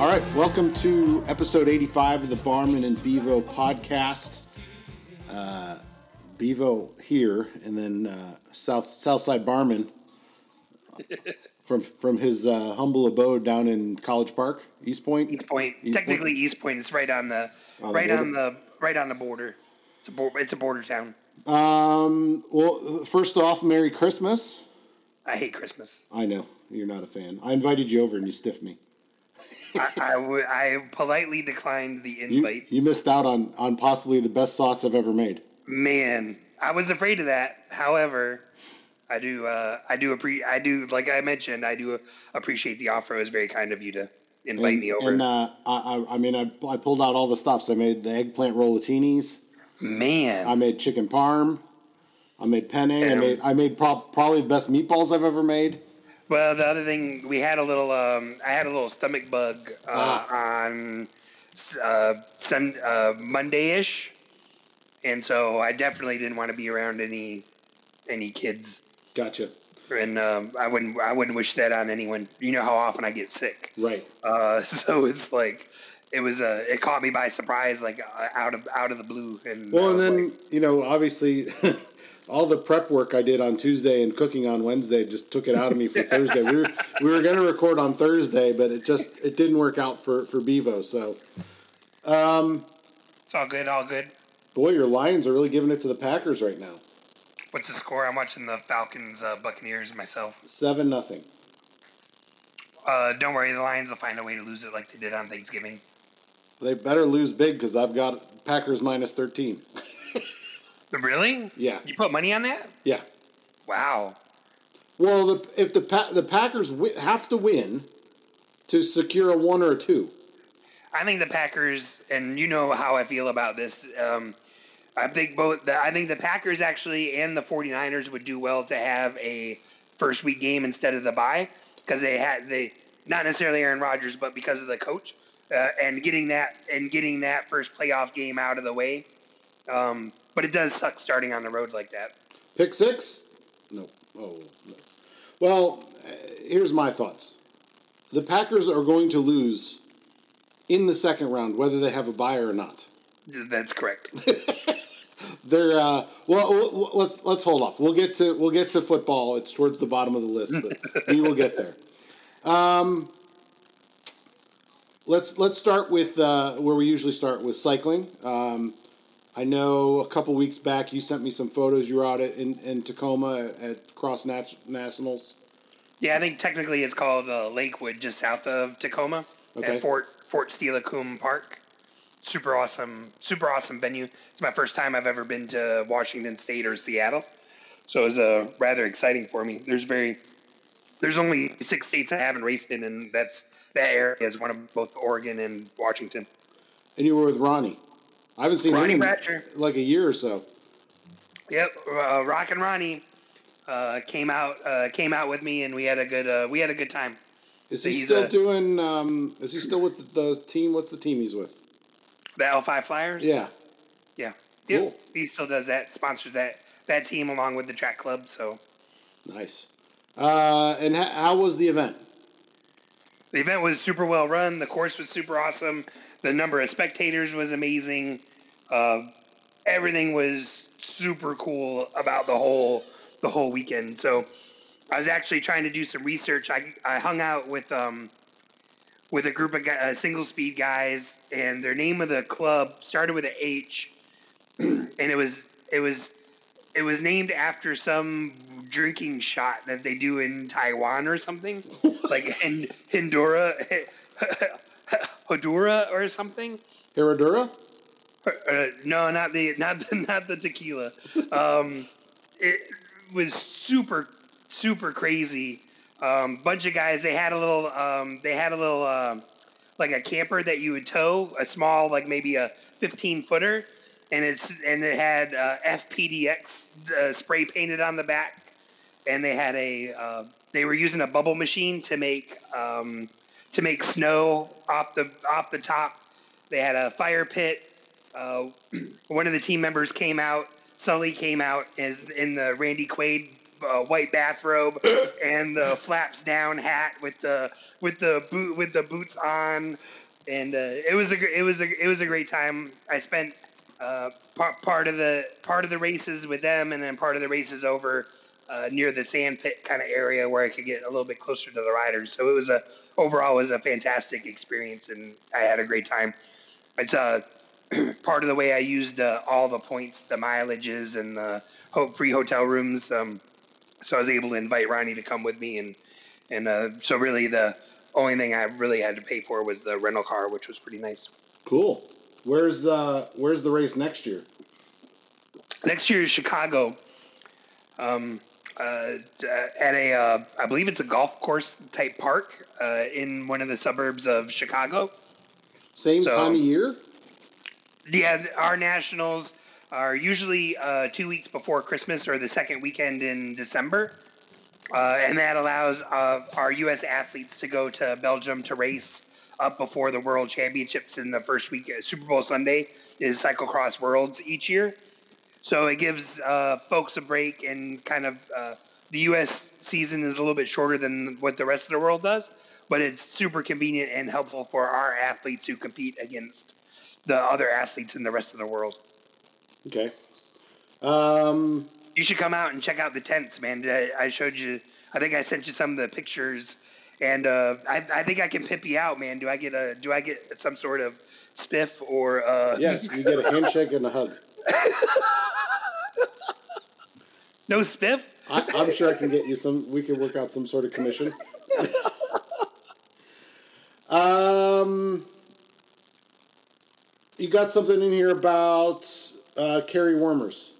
All right, welcome to episode 85 of the Barman and Bevo podcast. Bevo here, and then Southside Barman from his humble abode down in College Park, East Point. East Point. East Point. It's right on the right on the border. It's a border town. Well, first off, Merry Christmas. I hate Christmas. I know you're not a fan. I invited you over, and you stiffed me. I politely declined the invite. You missed out on possibly the best sauce I've ever made. Man, I was afraid of that. However, I do appreciate the offer. It was very kind of you to invite me over. And I pulled out all the stops. I made the eggplant rollatinis. Man, I made chicken parm. I made penne. I made probably the best meatballs I've ever made. Well, the other thing, we had a little, I had a little stomach bug on Monday-ish, and so I definitely didn't want to be around any kids. Gotcha. And I wouldn't wish that on anyone. You know how often I get sick, right? So it's like it caught me by surprise, like out of the blue. And well, and then obviously. All the prep work I did on Tuesday and cooking on Wednesday just took it out of me for Thursday. We were going to record on Thursday, but it didn't work out for Bevo. So it's all good, Boy, your Lions are really giving it to the Packers right now. What's the score? I'm watching the Falcons Buccaneers myself. 7-0. Don't worry, the Lions will find a way to lose it like they did on Thanksgiving. They better lose big because I've got Packers minus 13. Really? Yeah. You put money on that? Yeah. Wow. Well, if the Packers have to win to secure a 1 or a 2, I think the Packers, and you know how I feel about this. I think the Packers actually and the 49ers would do well to have a first week game instead of the bye because they not necessarily Aaron Rodgers, but because of the coach and getting that first playoff game out of the way. But it does suck starting on the road like that. Pick six? No. Oh, no. Well, here's my thoughts. The Packers are going to lose in the second round, whether they have a bye or not. That's correct. They're well. Let's hold off. We'll get to football. It's towards the bottom of the list, but we will get there. Let's start with where we usually start with cycling. I know a couple weeks back you sent me some photos. You were out in Tacoma at Cross Nationals. Yeah, I think technically it's called Lakewood, just south of Tacoma, okay. At Fort Steilacoom Park. Super awesome venue. It's my first time I've ever been to Washington State or Seattle, so it was rather exciting for me. There's only 6 states I haven't raced in, and that area is one of both Oregon and Washington. And you were with Ronnie. I haven't seen him in like a year or so. Yep, Rockin' Ronnie came out with me, and we had a good time. Is he still doing? Is he still with the team? What's the team he's with? The L5 Flyers. Yeah. Yep. Cool. He still does that. Sponsors that team along with the track club. So nice. And how was the event? The event was super well run. The course was super awesome. The number of spectators was amazing. Everything was super cool about the whole weekend. So I was actually trying to do some research. I hung out with a group of single speed guys, and their name of the club started with an H, and it was named after some drinking shot that they do in Taiwan or something, like in Honduras. Hodura or something? Herradura? No, not the tequila. It was super, super crazy. Bunch of guys. They had a little. Like a camper that you would tow, a small, like maybe a 15-footer, and it had FPDX spray painted on the back, and they had a they were using a bubble machine to make snow off the top. They had a fire pit. One of the team members came out. Sully came out as in the Randy Quaid white bathrobe and the flaps down hat with the boots on, and it was a great time. I spent part of the races with them, and then part of the races over near the sand pit kind of area where I could get a little bit closer to the riders. So it was overall a fantastic experience, and I had a great time. It's part of the way I used all the points, the mileages, and the free hotel rooms. So I was able to invite Ronnie to come with me, and so really the only thing I really had to pay for was the rental car, which was pretty nice. Cool. Where's the race next year? Next year is Chicago, at a I believe it's a golf course type park in one of the suburbs of Chicago. Time of year? Yeah, our nationals are usually 2 weeks before Christmas or the second weekend in December. And that allows our U.S. athletes to go to Belgium to race up before the World Championships in the first week. Super Bowl Sunday is Cyclocross Worlds each year. So it gives folks a break, and kind of the U.S. season is a little bit shorter than what the rest of the world does. But it's super convenient and helpful for our athletes who compete against the other athletes in the rest of the world. Okay. You should come out and check out the tents, man. I showed you. I think I sent you some of the pictures, and I think I can pimp you out, man. Do I get some sort of spiff or? Yeah, you get a handshake and a hug. No spiff? I'm sure I can get you some. We can work out some sort of commission. You got something in here about carry warmers.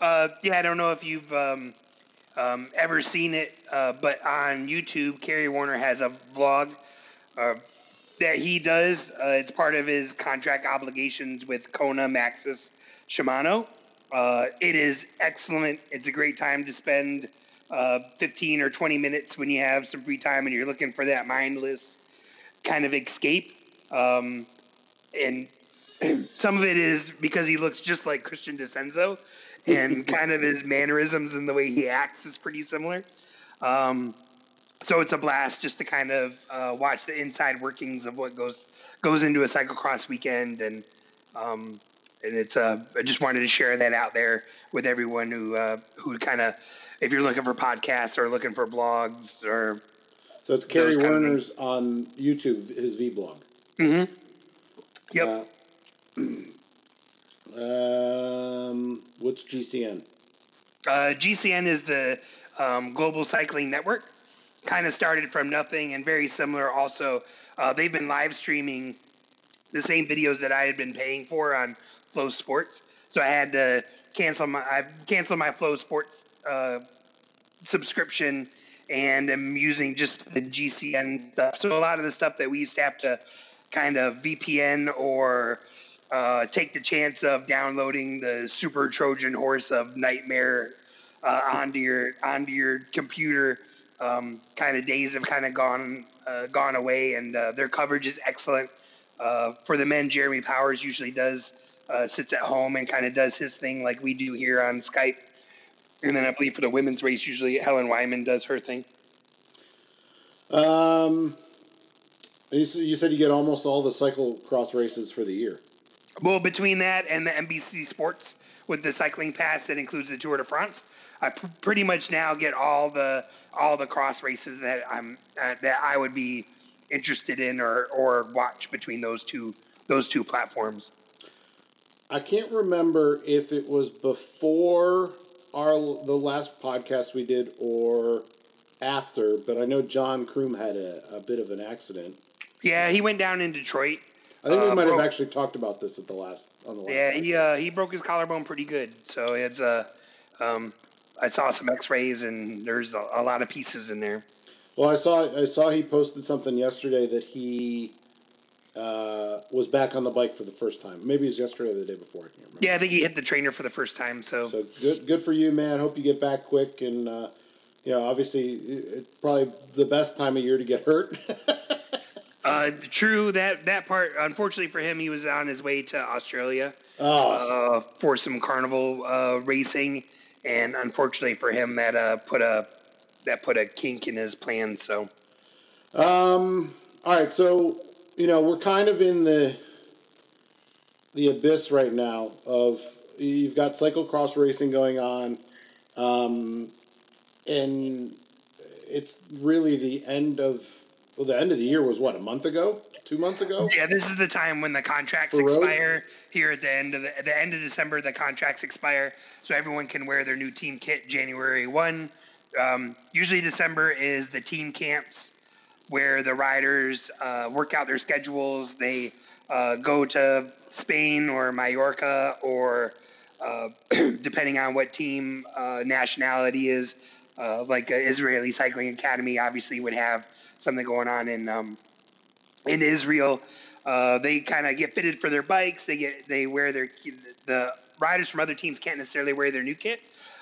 Yeah, I don't know if you've ever seen it, but on YouTube, Kerry Warner has a vlog that he does. It's part of his contract obligations with Kona Maxxis Shimano. It is excellent. It's a great time to spend 15 or 20 minutes when you have some free time and you're looking for that mindless kind of escape. And some of it is because he looks just like Christian DiCenzo, and kind of his mannerisms and the way he acts is pretty similar. So it's a blast just to kind of watch the inside workings of what goes into a cyclocross weekend, and it's I just wanted to share that out there with everyone who kind of, if you're looking for podcasts or looking for blogs or. So it's Kerry Werner's on YouTube, his vlog. Mm-hmm. Yep. What's GCN? GCN is the Global Cycling Network. Kind of started from nothing and very similar also. They've been live streaming the same videos that I had been paying for on Flow Sports. So I had to cancel my Flow Sports subscription, and I'm using just the GCN stuff. So a lot of the stuff that we used to have to kind of VPN or take the chance of downloading the super Trojan horse of nightmare onto your computer. Kind of days have kind of gone away, and their coverage is excellent. For the men, Jeremy Powers usually does sits at home and kind of does his thing like we do here on Skype. And then I believe for the women's race, usually Helen Wyman does her thing. You said you get almost all the cyclocross races for the year. Well, between that and the NBC Sports with the cycling pass that includes the Tour de France, I pretty much now get all the cross races that I'm that I would be interested in or watch between those two platforms. I can't remember if it was before the last podcast we did or after, but I know John Kroom had a bit of an accident. Yeah, he went down in Detroit. I think we might have actually talked about this on the last. Yeah, he broke his collarbone pretty good. So it's I saw some X-rays and there's a lot of pieces in there. Well, I saw he posted something yesterday that he was back on the bike for the first time. Maybe it was yesterday or the day before. I can't remember. Yeah, I think he hit the trainer for the first time. So good for you, man. Hope you get back quick, and you know, obviously it's probably the best time of year to get hurt. True, that part. Unfortunately for him, he was on his way to Australia for some carnival racing, and unfortunately for him, that put a kink in his plan. So, all right. So, you know, we're kind of in the abyss right now of you've got cyclocross racing going on, and it's really the end of. Well, the end of the year was, what, a month ago? 2 months ago? Yeah, this is the time when the contracts expire. Here at the end of December, the contracts expire, so everyone can wear their new team kit January 1. Usually December is the team camps where the riders work out their schedules. They go to Spain or Mallorca or, depending on what team nationality is, like Israeli Cycling Academy obviously would have something going on in Israel. They kind of get fitted for their bikes. The riders from other teams can't necessarily wear their new kit,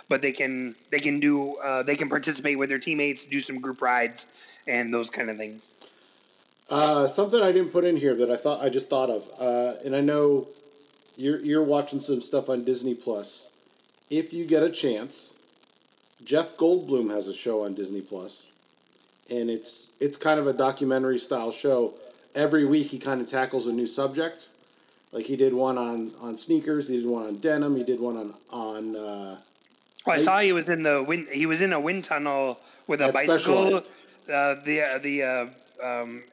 but they can participate with their teammates, do some group rides and those kind of things. Something I didn't put in here that I just thought of. And I know you're watching some stuff on Disney Plus. If you get a chance, Jeff Goldblum has a show on Disney Plus. And it's kind of a documentary-style show. Every week he kind of tackles a new subject. Like he did one on sneakers, he did one on denim, he did one on I saw he was in a wind tunnel with a bicycle.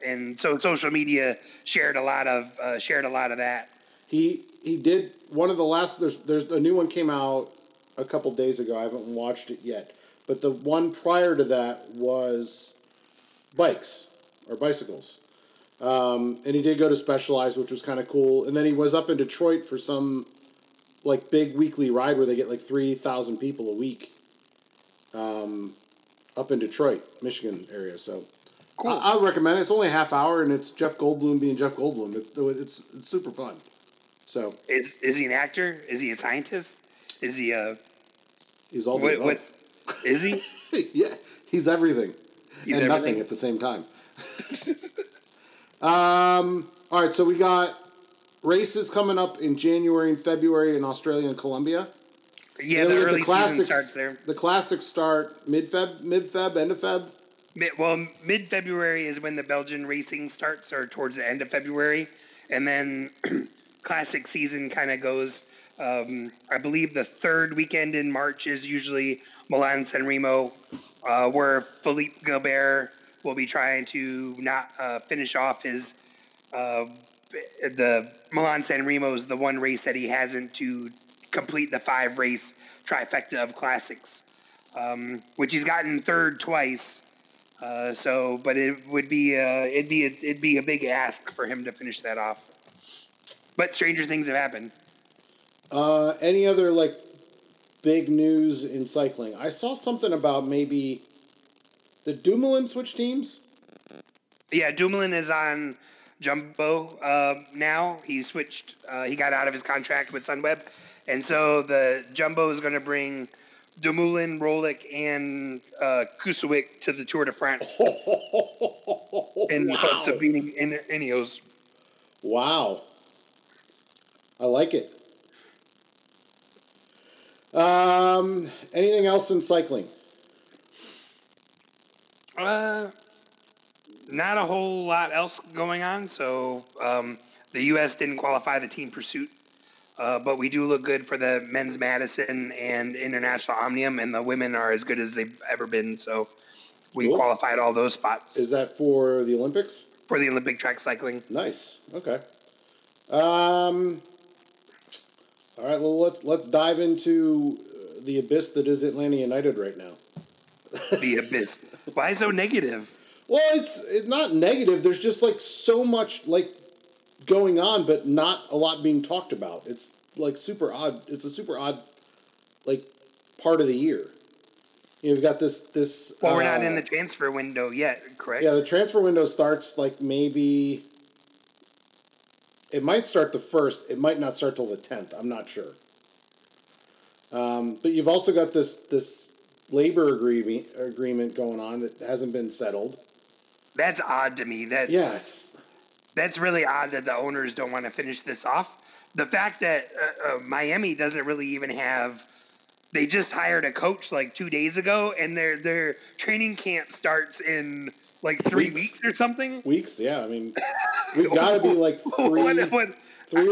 And so social media shared a lot of that. He did one of the last. There's a new one came out a couple days ago. I haven't watched it yet, but the one prior to that was. Bikes or bicycles. And he did go to Specialized, which was kind of cool. And then he was up in Detroit for some like big weekly ride where they get like 3,000 people a week up in Detroit, Michigan area. So cool. I would recommend it. It's only a half hour and it's Jeff Goldblum being Jeff Goldblum. It's super fun. So is he an actor? Is he a scientist? Is he a... He's all the above. Is he? Yeah, he's everything. He's and everything. Nothing at the same time. All right, so we got races coming up in January and February in Australia and Colombia. Yeah, the early season starts there. The classics start mid-Feb, end of Feb? Mid-February is when the Belgian racing starts, or towards the end of February. And then classic season kind of goes, I believe the third weekend in March is usually Milan-San Remo. Where Philippe Gilbert will be trying to not finish off his the Milan-San Remo is the one race that he hasn't to complete the 5-race trifecta of classics, which he's gotten third twice. But it would be it'd be a big ask for him to finish that off. But stranger things have happened. Any other like. Big news in cycling. I saw something about maybe the Dumoulin switch teams. Yeah, Dumoulin is on Jumbo now. He switched. He got out of his contract with Sunweb, and so the Jumbo is going to bring Dumoulin, Roglic, and Kusewicz to the Tour de France in the hopes of beating Ineos. Wow, I like it. Anything else in cycling? Not a whole lot else going on. So, the U.S. didn't qualify the team pursuit, but we do look good for the men's Madison and international Omnium, and the women are as good as they've ever been. So we qualified all those spots. Is that for the Olympics? For the Olympic track cycling. Nice. Okay. All right, well, let's dive into the abyss that is Atlanta United right now. The abyss. Why so negative? Well, it's not negative. There's just like so much like going on, but not a lot being talked about. It's like super odd. It's a super odd like part of the year. You know, we've got this. Well, we're not in the transfer window yet, correct? Yeah, the transfer window starts like maybe. It might start the 1st. It might not start till the 10th. I'm not sure. But you've also got this labor agreement going on that hasn't been settled. That's odd to me. That's really odd that the owners don't want to finish this off. The fact that Miami doesn't really even have – they just hired a coach like 2 days ago, and their training camp starts in like 3 weeks or something. Weeks, yeah. I mean, we've got to be like three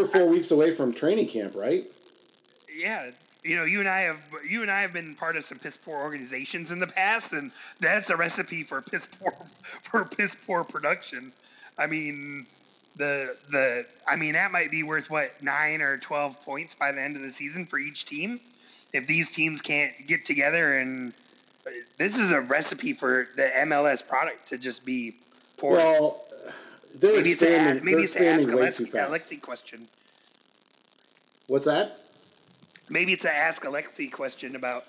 or four weeks away from training camp, right? Yeah. You know, you and I have been part of some piss poor organizations in the past, and that's a recipe for piss poor production. I mean, that might be worth 9 or 12 points by the end of the season for each team. If these teams can't get together, and this is a recipe for the MLS product to just be poor. Well, maybe it's an Ask Alexi question. What's that? Maybe it's an Ask Alexi question about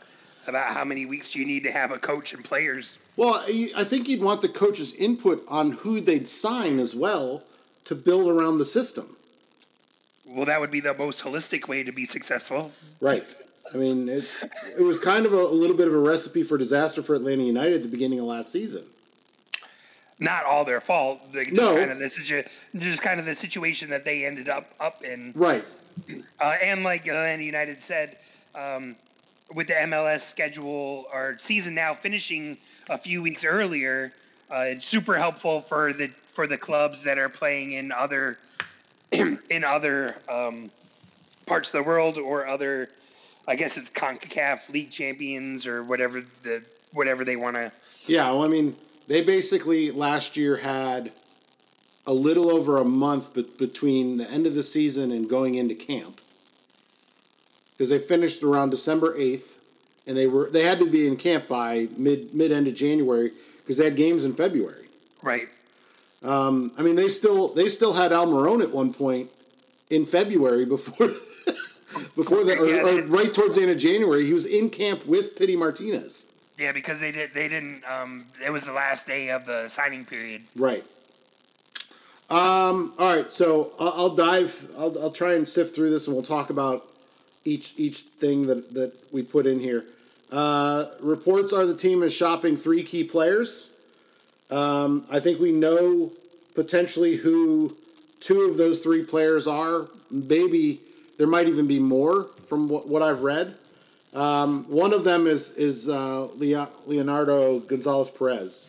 how many weeks do you need to have a coach and players. Well, I think you'd want the coach's input on who they'd sign as well to build around the system. Well, that would be the most holistic way to be successful. Right. I mean, it was kind of a little bit of a recipe for disaster for Atlanta United at the beginning of last season. Not all their fault. Just kind of the situation that they ended up in. Right. And like Atlanta United said, with the MLS schedule or season now finishing a few weeks earlier, it's super helpful for the clubs that are playing in other parts of the world, or other, I guess it's CONCACAF League Champions or whatever they want to. Yeah, well, I mean, they basically last year had a little over a month between the end of the season and going into camp, because they finished around December 8th, and they had to be in camp by mid-end of January because they had games in February. Right. I mean, they still had Almiron at one point in February before right towards the end of January. He was in camp with Pity Martinez. Yeah, because they didn't. It was the last day of the signing period. Right. All right, so I'll try and sift through this, and we'll talk about each thing that we put in here. Reports are the team is shopping 3 key players. I think we know potentially who 2 of those 3 players are. Maybe there might even be more from what I've read. One of them is Leonardo Gonzalez-Perez.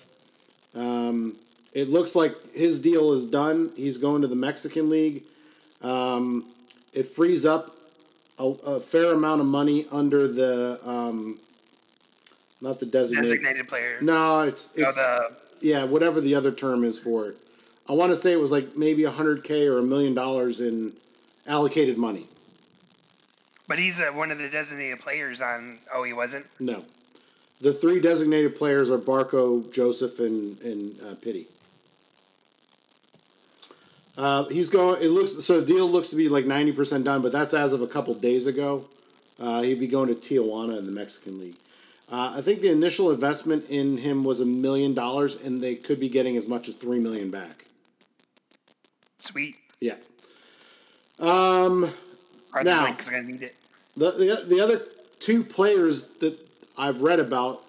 It looks like his deal is done. He's going to the Mexican League. It frees up a fair amount of money under the not the designated player. No, whatever the other term is for it. I want to say it was like maybe $100K or $1 million in allocated money. But he's one of the designated players on. Oh, he wasn't? No, the 3 designated players are Barco, Joseph, and Pity. He's going. It looks so. The deal looks to be like 90% done, but that's as of a couple days ago. He'd be going to Tijuana in the Mexican League. I think the initial investment in him was $1 million, and they could be getting as much as $3 million back. Sweet. Yeah. Are the Yankees going to need it? The other 2 players that I've read about.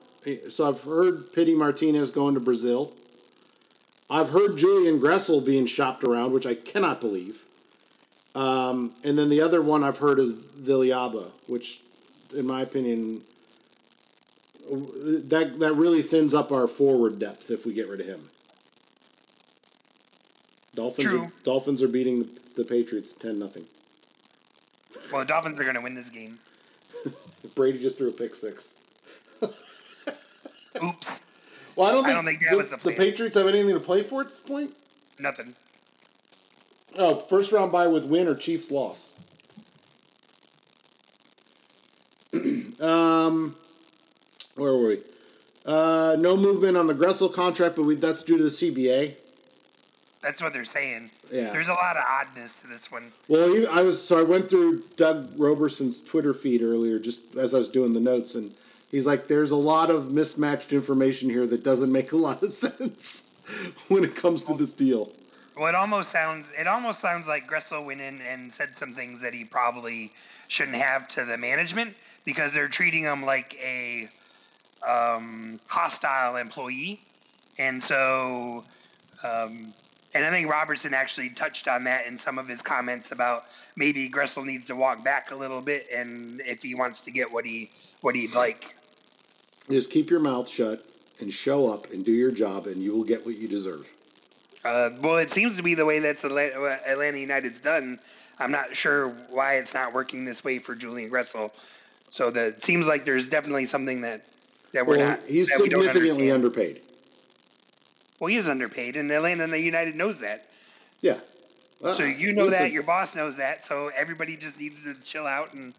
So I've heard Pity Martinez going to Brazil. I've heard Julian Gressel being shopped around, which I cannot believe. And then the other one I've heard is Viliaba, which, in my opinion, that really thins up our forward depth if we get rid of him. Dolphins are beating the Patriots 10-0. Well, the Dolphins are going to win this game. Brady just threw a pick 6. Oops. Well, I don't think the Patriots have anything to play for at this point? Nothing. Oh, first round bye with win or Chiefs loss. Where were we? No movement on the Gressel contract, but that's due to the CBA. That's what they're saying. Yeah. There's a lot of oddness to this one. Well, I went through Doug Roberson's Twitter feed earlier just as I was doing the notes, and he's like, there's a lot of mismatched information here that doesn't make a lot of sense when it comes to this deal. Well, it almost sounds like Gressel went in and said some things that he probably shouldn't have to the management, because they're treating him like a hostile employee. And so, and I think Robertson actually touched on that in some of his comments about maybe Gressel needs to walk back a little bit, and if he wants to get what he'd like. Just keep your mouth shut and show up and do your job, and you will get what you deserve. Well, it seems to be the way that's Atlanta United's done. I'm not sure why it's not working this way for Julian Gressel. So it seems like there's definitely something that we're not. He's significantly underpaid. Well, he is underpaid, and Atlanta United knows that. Yeah. Well, so you know that, your boss knows that, so everybody just needs to chill out and.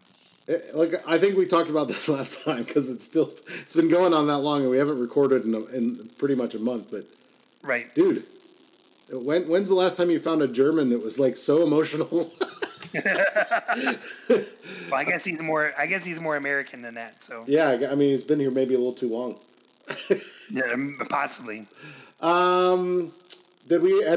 Like, I think we talked about this last time because it's been going on that long and we haven't recorded in pretty much a month. But right, dude, when's the last time you found a German that was like so emotional? Well, I guess he's more American than that. So yeah, I mean, he's been here maybe a little too long. Yeah, possibly. Had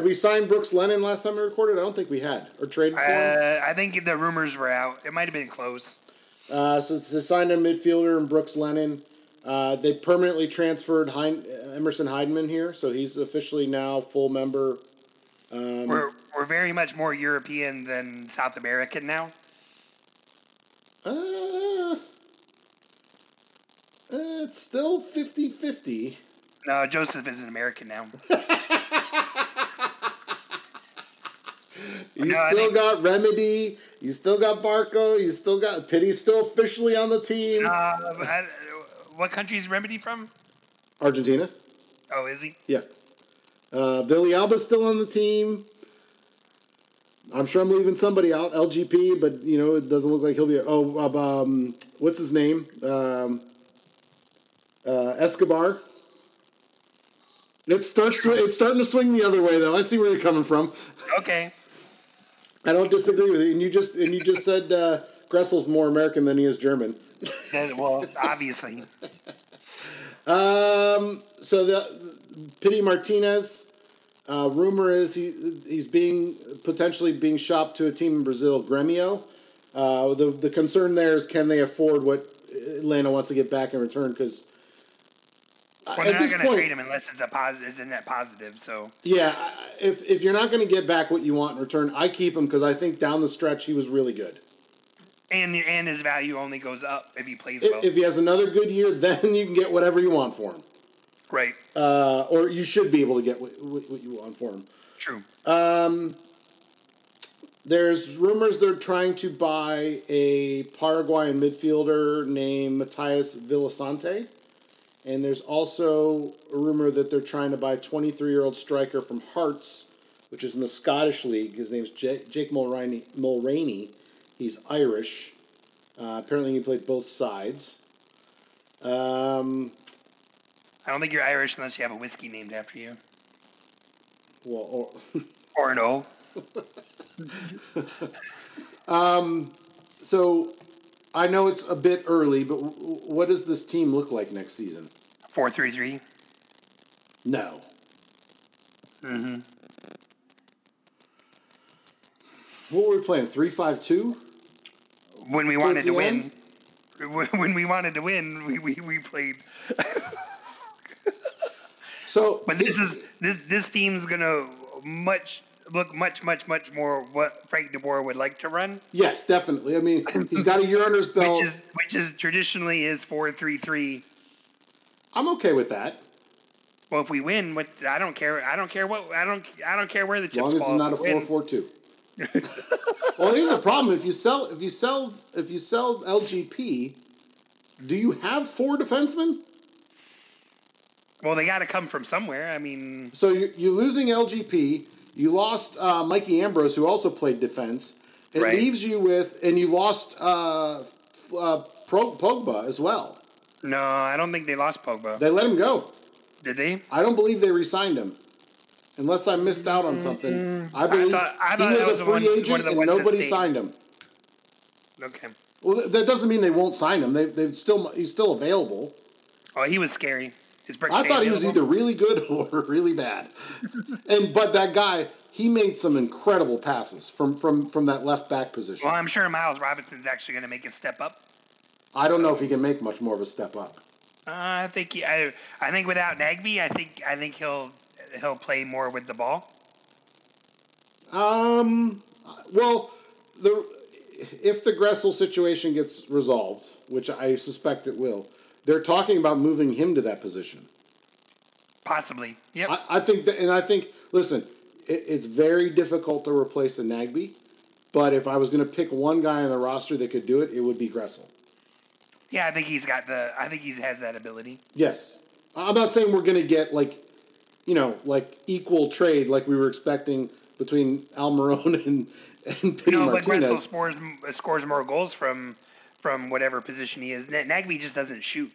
we signed Brooks Lennon last time we recorded? I don't think we had, or traded for him. I think the rumors were out. It might have been close. So they signed a midfielder and Brooks Lennon. They permanently transferred Emerson Heidemann here, so he's officially now full member. We're very much more European than South American now. It's still 50-50. No, Joseph is an American now. You still got Remedy. You still got Barco. You still got Pity. Still officially on the team. What country is Remedy from? Argentina. Oh, is he? Yeah. Villalba's still on the team. I'm sure I'm leaving somebody out. LGP, but it doesn't look like he'll be. What's his name? Escobar. It's starting to swing the other way, though. I see where you're coming from. Okay. I don't disagree with you. And you just said Gressel's more American than he is German. Well, obviously. So the Pity Martinez, rumor is he's potentially being shopped to a team in Brazil, Grêmio. The concern there is, can they afford what Atlanta wants to get back in return? Because they're not going to trade him unless it's a positive. Isn't that positive? So yeah, if you're not going to get back what you want in return, I keep him because I think down the stretch he was really good. And his value only goes up if he plays well. If he has another good year, then you can get whatever you want for him. Right. Or you should be able to get what you want for him. True. There's rumors they're trying to buy a Paraguayan midfielder named Matias Villasante. And there's also a rumor that they're trying to buy a 23-year-old striker from Hearts, which is in the Scottish League. His name's Jake Mulroney. He's Irish. Apparently he played both sides. I don't think you're Irish unless you have a whiskey named after you. Well, or an O. So I know it's a bit early, but what does this team look like next season? 4-3-3. No. Mm-hmm. What were we playing? 3-5-2? When we wanted to win. When we wanted to win, we played. So, but this team's gonna look much more what Frank de Boer would like to run. Yes, definitely. I mean, he's got a year under his belt, which is traditionally his 4-3-3. I'm okay with that. Well, if we win, I don't care. I don't care where the chips fall. As long as it's not a 4-4-2. Well, here's the problem. If you sell LGP, do you have four defensemen? Well, they got to come from somewhere. I mean, so you're losing LGP. You lost Mikey Ambrose, who also played defense. It right. leaves you with, and you lost Pogba as well. No, I don't think they lost Pogba. They let him go. Did they? I don't believe they re-signed him. Unless I missed out on something. Mm-hmm. I thought he was a free agent and nobody signed him. Okay. Well, that doesn't mean they won't sign him. He's still available. Oh, he was scary. I thought he was either really good or really bad. But that guy, he made some incredible passes from that left back position. Well, I'm sure Miles Robinson's actually going to make a step up. I don't know if he can make much more of a step up. I think without Nagby, I think he'll play more with the ball. If the Gressel situation gets resolved, which I suspect it will, they're talking about moving him to that position. Possibly. Yep. I think, listen, it's very difficult to replace a Nagby, but if I was going to pick one guy on the roster that could do it, it would be Gressel. Yeah, I think he has that ability. Yes. I'm not saying we're going to get like equal trade like we were expecting between Almiron and Pity Martinez. No, but Gressel scores more goals from whatever position he is. Nagby just doesn't shoot.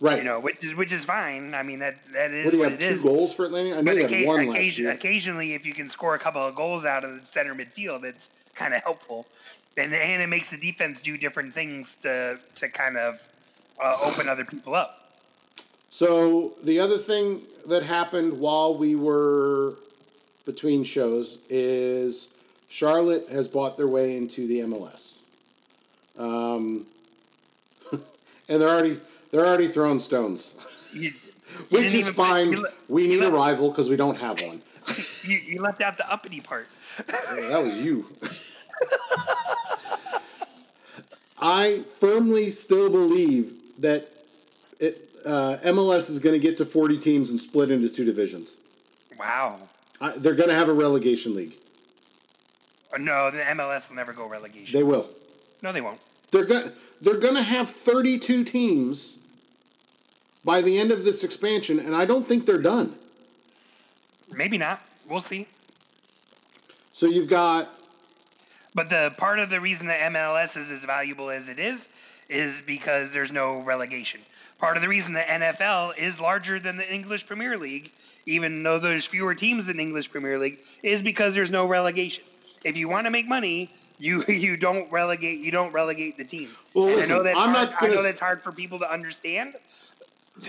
Right. Which is fine. I mean, that is what it is. What, do you have two goals for Atlanta? I know you had one last year. Occasionally, if you can score a couple of goals out of the center midfield, it's kind of helpful. And it makes the defense do different things to kind of open other people up. So the other thing that happened while we were between shows is Charlotte has bought their way into the MLS. And they're already throwing stones, which is fine. We need a rival because we don't have one. You left out the uppity part. Yeah, that was you. I firmly still believe that MLS is going to get to 40 teams and split into two divisions. Wow. They're going to have a relegation league. No, the MLS will never go relegation. They will. No, they won't. They're going to have 32 teams by the end of this expansion, and I don't think they're done. Maybe not. We'll see. So you've got... But the part of the reason that MLS is as valuable as it is because there's no relegation. Part of the reason the NFL is larger than the English Premier League, even though there's fewer teams than the English Premier League, is because there's no relegation. If you want to make money, you don't relegate the teams. Well, listen, I know that's hard for people to understand.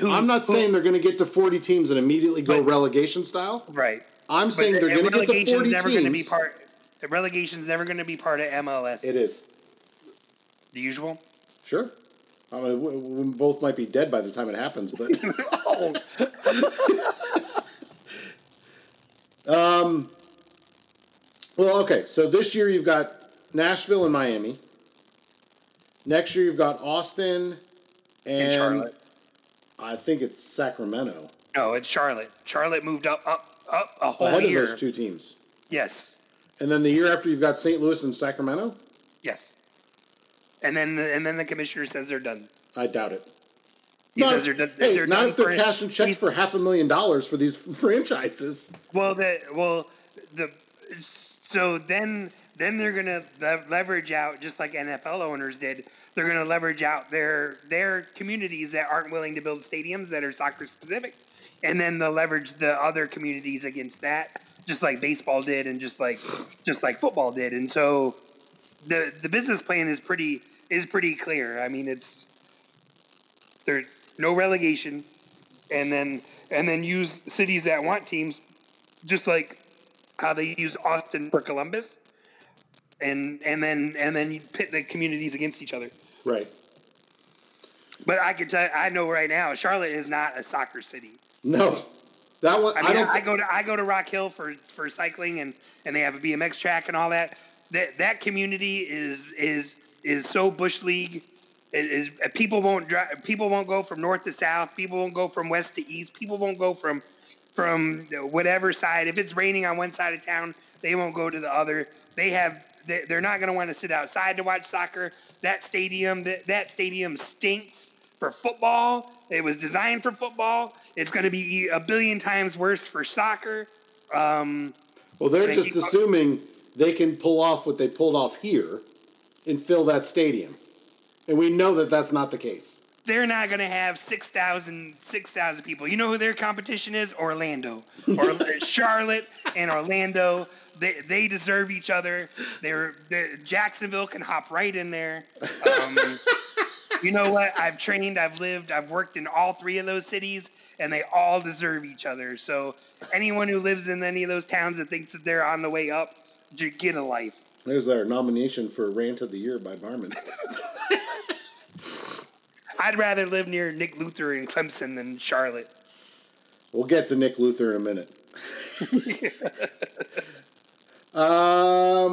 I'm not saying they're going to get to 40 teams and immediately go relegation style. Right. I'm saying they're going to get to 40 teams. The relegation's never going to be part of MLS. It is. The usual? Sure. I mean, we both might be dead by the time it happens, but... Well, okay. So this year you've got Nashville and Miami. Next year you've got Austin and Charlotte. I think it's Sacramento. No, it's Charlotte. Charlotte moved up a whole ahead year. Ahead of those two teams. Yes. And then the year after, you've got St. Louis and Sacramento? Yes. And then the commissioner says they're done. I doubt it. He says they're done. Hey, not if they're cashing checks for $500,000 for these franchises. So then they're going to leverage out, just like NFL owners did, they're going to leverage out their communities that aren't willing to build stadiums that are soccer-specific, and then they'll leverage the other communities against that, just like baseball did and just like football did. And so the business plan is pretty clear. I mean, it's there's no relegation and then use cities that want teams, just like how they use Austin for Columbus and then you pit the communities against each other. Right. But I can tell you, I know right now Charlotte is not a soccer city. No. That one, I go to Rock Hill for cycling and they have a BMX track and all that. That community is so bush league. It is people won't go from north to south. People won't go from west to east. People won't go from whatever side. If it's raining on one side of town, they won't go to the other. They're not going to want to sit outside to watch soccer. That stadium stinks for football. It was designed for football. It's going to be a billion times worse for soccer. They're just assuming they can pull off what they pulled off here and fill that stadium. And we know that that's not the case. They're not going to have 6,000 people. You know who their competition is? Orlando. Or Charlotte and Orlando. They deserve each other. Jacksonville can hop right in there. You know what? I've trained, I've lived, I've worked in all three of those cities, and they all deserve each other. So anyone who lives in any of those towns that thinks that they're on the way up, get a life. There's our nomination for Rant of the Year by Barman. I'd rather live near Nick Luther in Clemson than Charlotte. We'll get to Nick Luther in a minute. I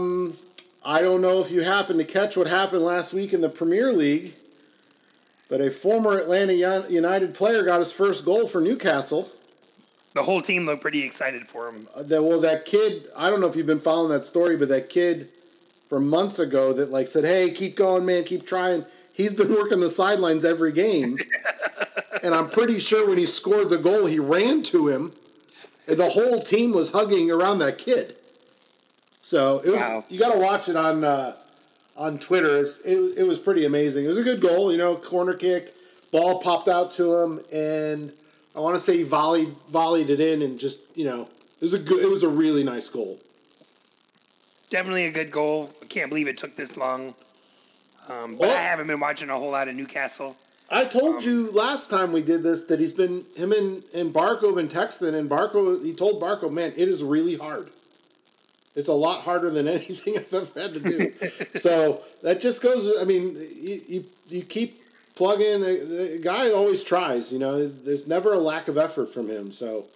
don't know if you happened to catch what happened last week in the Premier League, but a former Atlanta United player got his first goal for Newcastle. The whole team looked pretty excited for him. That kid, I don't know if you've been following that story, but that kid from months ago that like said, hey, keep going, man, keep trying. He's been working the sidelines every game. And I'm pretty sure when he scored the goal, he ran to him. And the whole team was hugging around that kid. So it was. Wow. You got to watch it on Twitter. It was pretty amazing. It was a good goal, you know, corner kick, ball popped out to him, and I want to say he volleyed it in, and just, you know, it was a really nice goal. Definitely a good goal. I can't believe it took this long. But I haven't been watching a whole lot of Newcastle. I told you last time we did this that him and Barco have been texting, and he told Barco, man, it is really hard. It's a lot harder than anything I've ever had to do. So that just goes, I mean, you keep plugging. The guy always tries, you know. There's never a lack of effort from him. So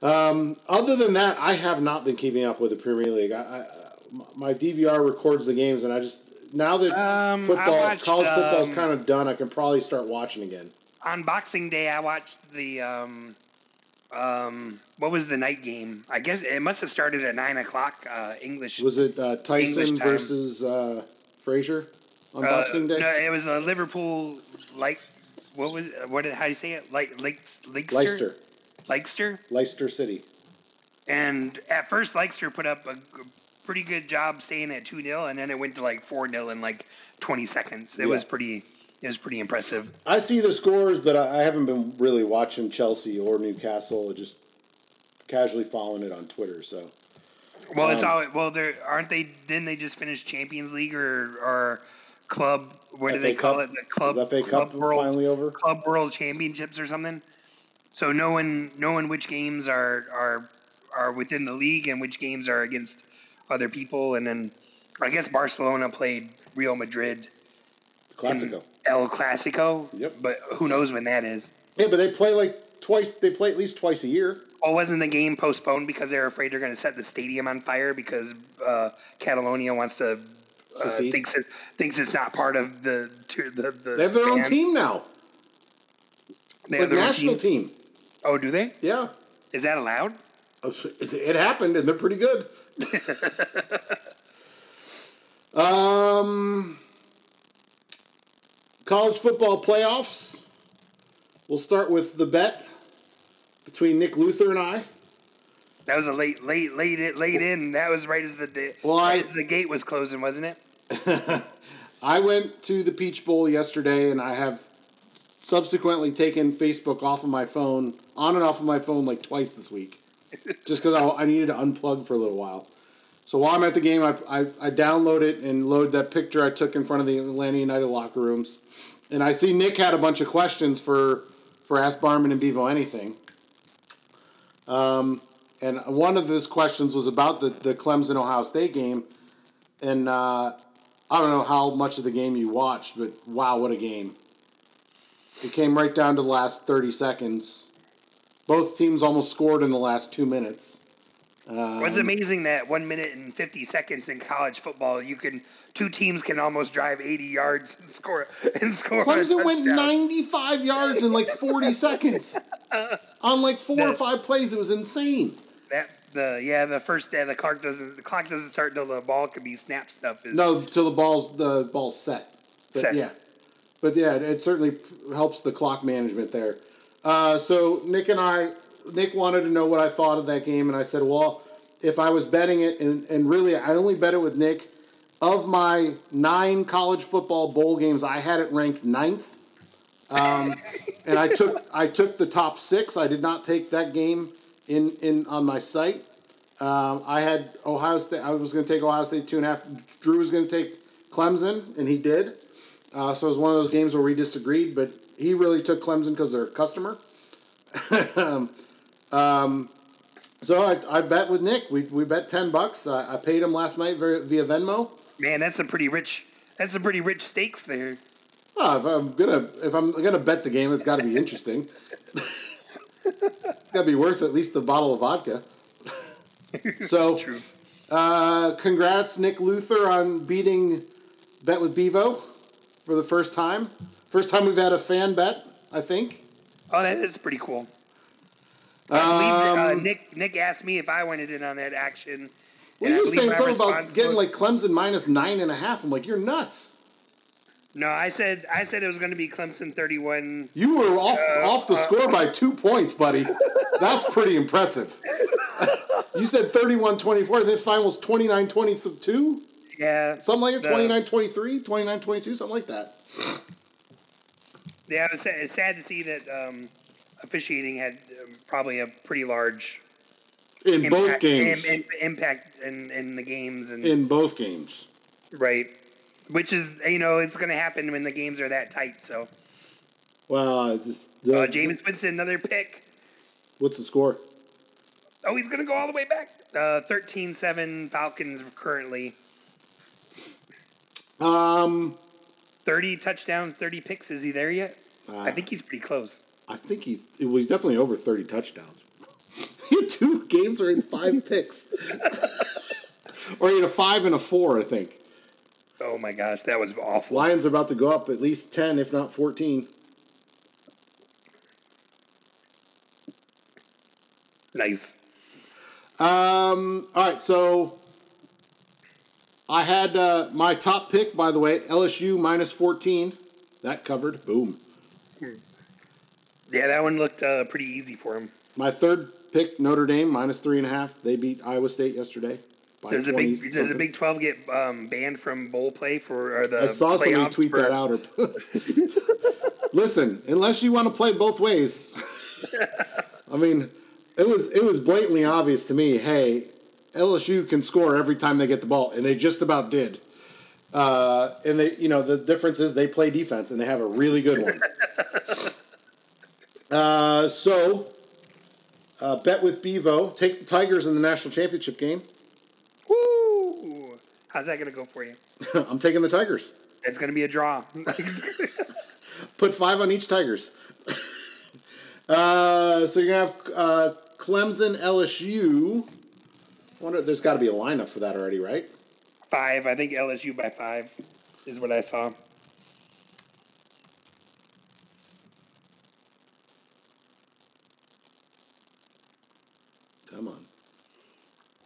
other than that, I have not been keeping up with the Premier League. I my DVR records the games, and I just... Now that college football is kind of done, I can probably start watching again. On Boxing Day, I watched the, what was the night game? I guess it must have started at 9 o'clock English. Was it Tyson versus Frazier on Boxing Day? No, it was a Liverpool, how do you say it? Leicester? Leicester? Leicester City. And at first, Leicester put up a pretty good job staying at 2-0, and then it went to 4-0 in 20 seconds. It was pretty impressive. I see the scores, but I haven't been really watching Chelsea or Newcastle. Just casually following it on Twitter. So, well, it's all well. There aren't they? Didn't they just finish Champions League or club? What do they call it? The club is FA Cup finally over. Club World Championships or something. So knowing which games are within the league and which games are against other people, and then I guess Barcelona played Real Madrid. Classico. El Clasico. Yep. But who knows when that is. Yeah, but they play they play at least twice a year. Oh, wasn't the game postponed because they're afraid they're going to set the stadium on fire because Catalonia wants to thinks it's not part of the They have their own team now. They have their national team. Oh, do they? Yeah. Is that allowed? It happened, and they're pretty good. College football playoffs. We'll start with the bet between Nick Luther and I. That was a late in. That was right as as the gate was closing, wasn't it? I went to the Peach Bowl yesterday, and I have subsequently taken Facebook on and off of my phone, twice this week. Just because I needed to unplug for a little while. So while I'm at the game, I download it and load that picture I took in front of the Atlanta United locker rooms. And I see Nick had a bunch of questions for Ask Barman and Bevo Anything. And one of his questions was about the Clemson-Ohio State game. And I don't know how much of the game you watched, but wow, what a game. It came right down to the last 30 seconds. Both teams almost scored in the last 2 minutes. It's amazing that 1 minute and 50 seconds in college football, two teams can almost drive 80 yards and score. Clemson went 95 yards in 40 seconds on four or five plays. It was insane. The first day the clock doesn't start until the ball can be snap stuff. Till the ball's set. But set. Yeah, but yeah, it certainly helps the clock management there. So Nick wanted to know what I thought of that game, and I said, well, if I was betting it, and really I only bet it with Nick, of my 9 college football bowl games, I had it ranked 9th. And I took the top 6. I did not take that game in on my site. I had Ohio State. I was going to take Ohio State 2.5. Drew was going to take Clemson, and he did. So it was one of those games where we disagreed, but he really took Clemson because they're a customer. So I bet with Nick. We bet $10. I paid him last night via Venmo. Man, that's some pretty rich stakes there. Oh, if I'm gonna bet the game, it's got to be interesting. It's got to be worth at least the bottle of vodka. So, true. Congrats, Nick Luther, on beating Bet with Bevo for the first time. First time we've had a fan bet, I think. Oh, that is pretty cool. I believe Nick asked me if I wanted in on that action. Well, you were saying something about getting like Clemson minus 9.5. I'm like, you're nuts. No, I said it was going to be Clemson 31. You were off the score by 2 points, buddy. That's pretty impressive. You said 31-24. This final was 29-22? Yeah. Something like that, 29-23, 29-22, something like that. Yeah, it's sad to see that officiating had probably a pretty large in impact, both games. Impact in the games. And in both games. Right. Which is, it's going to happen when the games are that tight, so. Well, James Winston, another pick. What's the score? Oh, he's going to go all the way back. 13-7 Falcons currently. 30 touchdowns, 30 picks. Is he there yet? I think he's pretty close. I think he's definitely over 30 touchdowns. He had 2 games where he had 5 picks. Or he had a 5 and a 4, I think. Oh, my gosh. That was awful. Lions are about to go up at least 10, if not 14. Nice. All right, so I had my top pick, by the way, LSU minus 14. That covered. Boom. Yeah, that one looked pretty easy for him. My third pick, Notre Dame, minus 3.5. They beat Iowa State yesterday. Does the Big 12 get banned from bowl play for the playoffs? I saw somebody tweet that out. Listen, unless you want to play both ways. I mean, it was blatantly obvious to me, hey, LSU can score every time they get the ball, and they just about did. And they, the difference is they play defense, and they have a really good one. So, bet with Bevo. Take the Tigers in the national championship game. Woo! How's that going to go for you? I'm taking the Tigers. It's going to be a draw. Put 5 on each Tigers. So you're going to have Clemson, LSU. There's got to be a lineup for that already, right? 5. I think LSU by 5 is what I saw. Come on.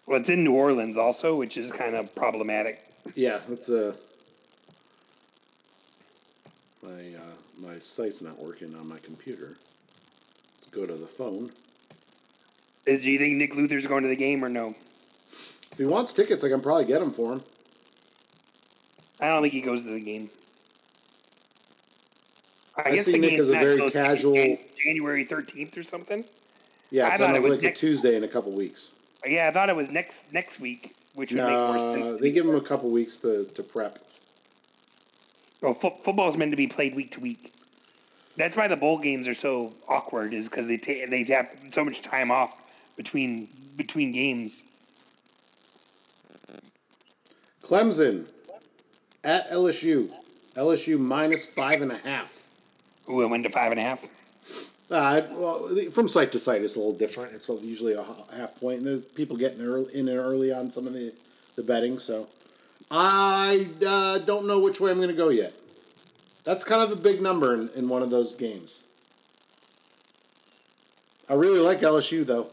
Well, it's in New Orleans also, which is kind of problematic. Yeah, that's my site's not working on my computer. Let's go to the phone. Do you think Nick Luther's going to the game or no? If he wants tickets, I can probably get them for him. I don't think he goes to the game. I guess the Nick is a very casual January 13th or something. Yeah, it's a Tuesday in a couple weeks. Yeah, I thought it was next week, which would make more sense. They give him a couple weeks to prep. Well, football is meant to be played week to week. That's why the bowl games are so awkward, is because they tap so much time off between games. Clemson at LSU. LSU minus 5.5. Ooh, it went to 5.5. Well, from site to site, it's a little different. It's usually a half point, and there's people getting in early on some of the betting. So I don't know which way I'm going to go yet. That's kind of a big number in one of those games. I really like LSU, though.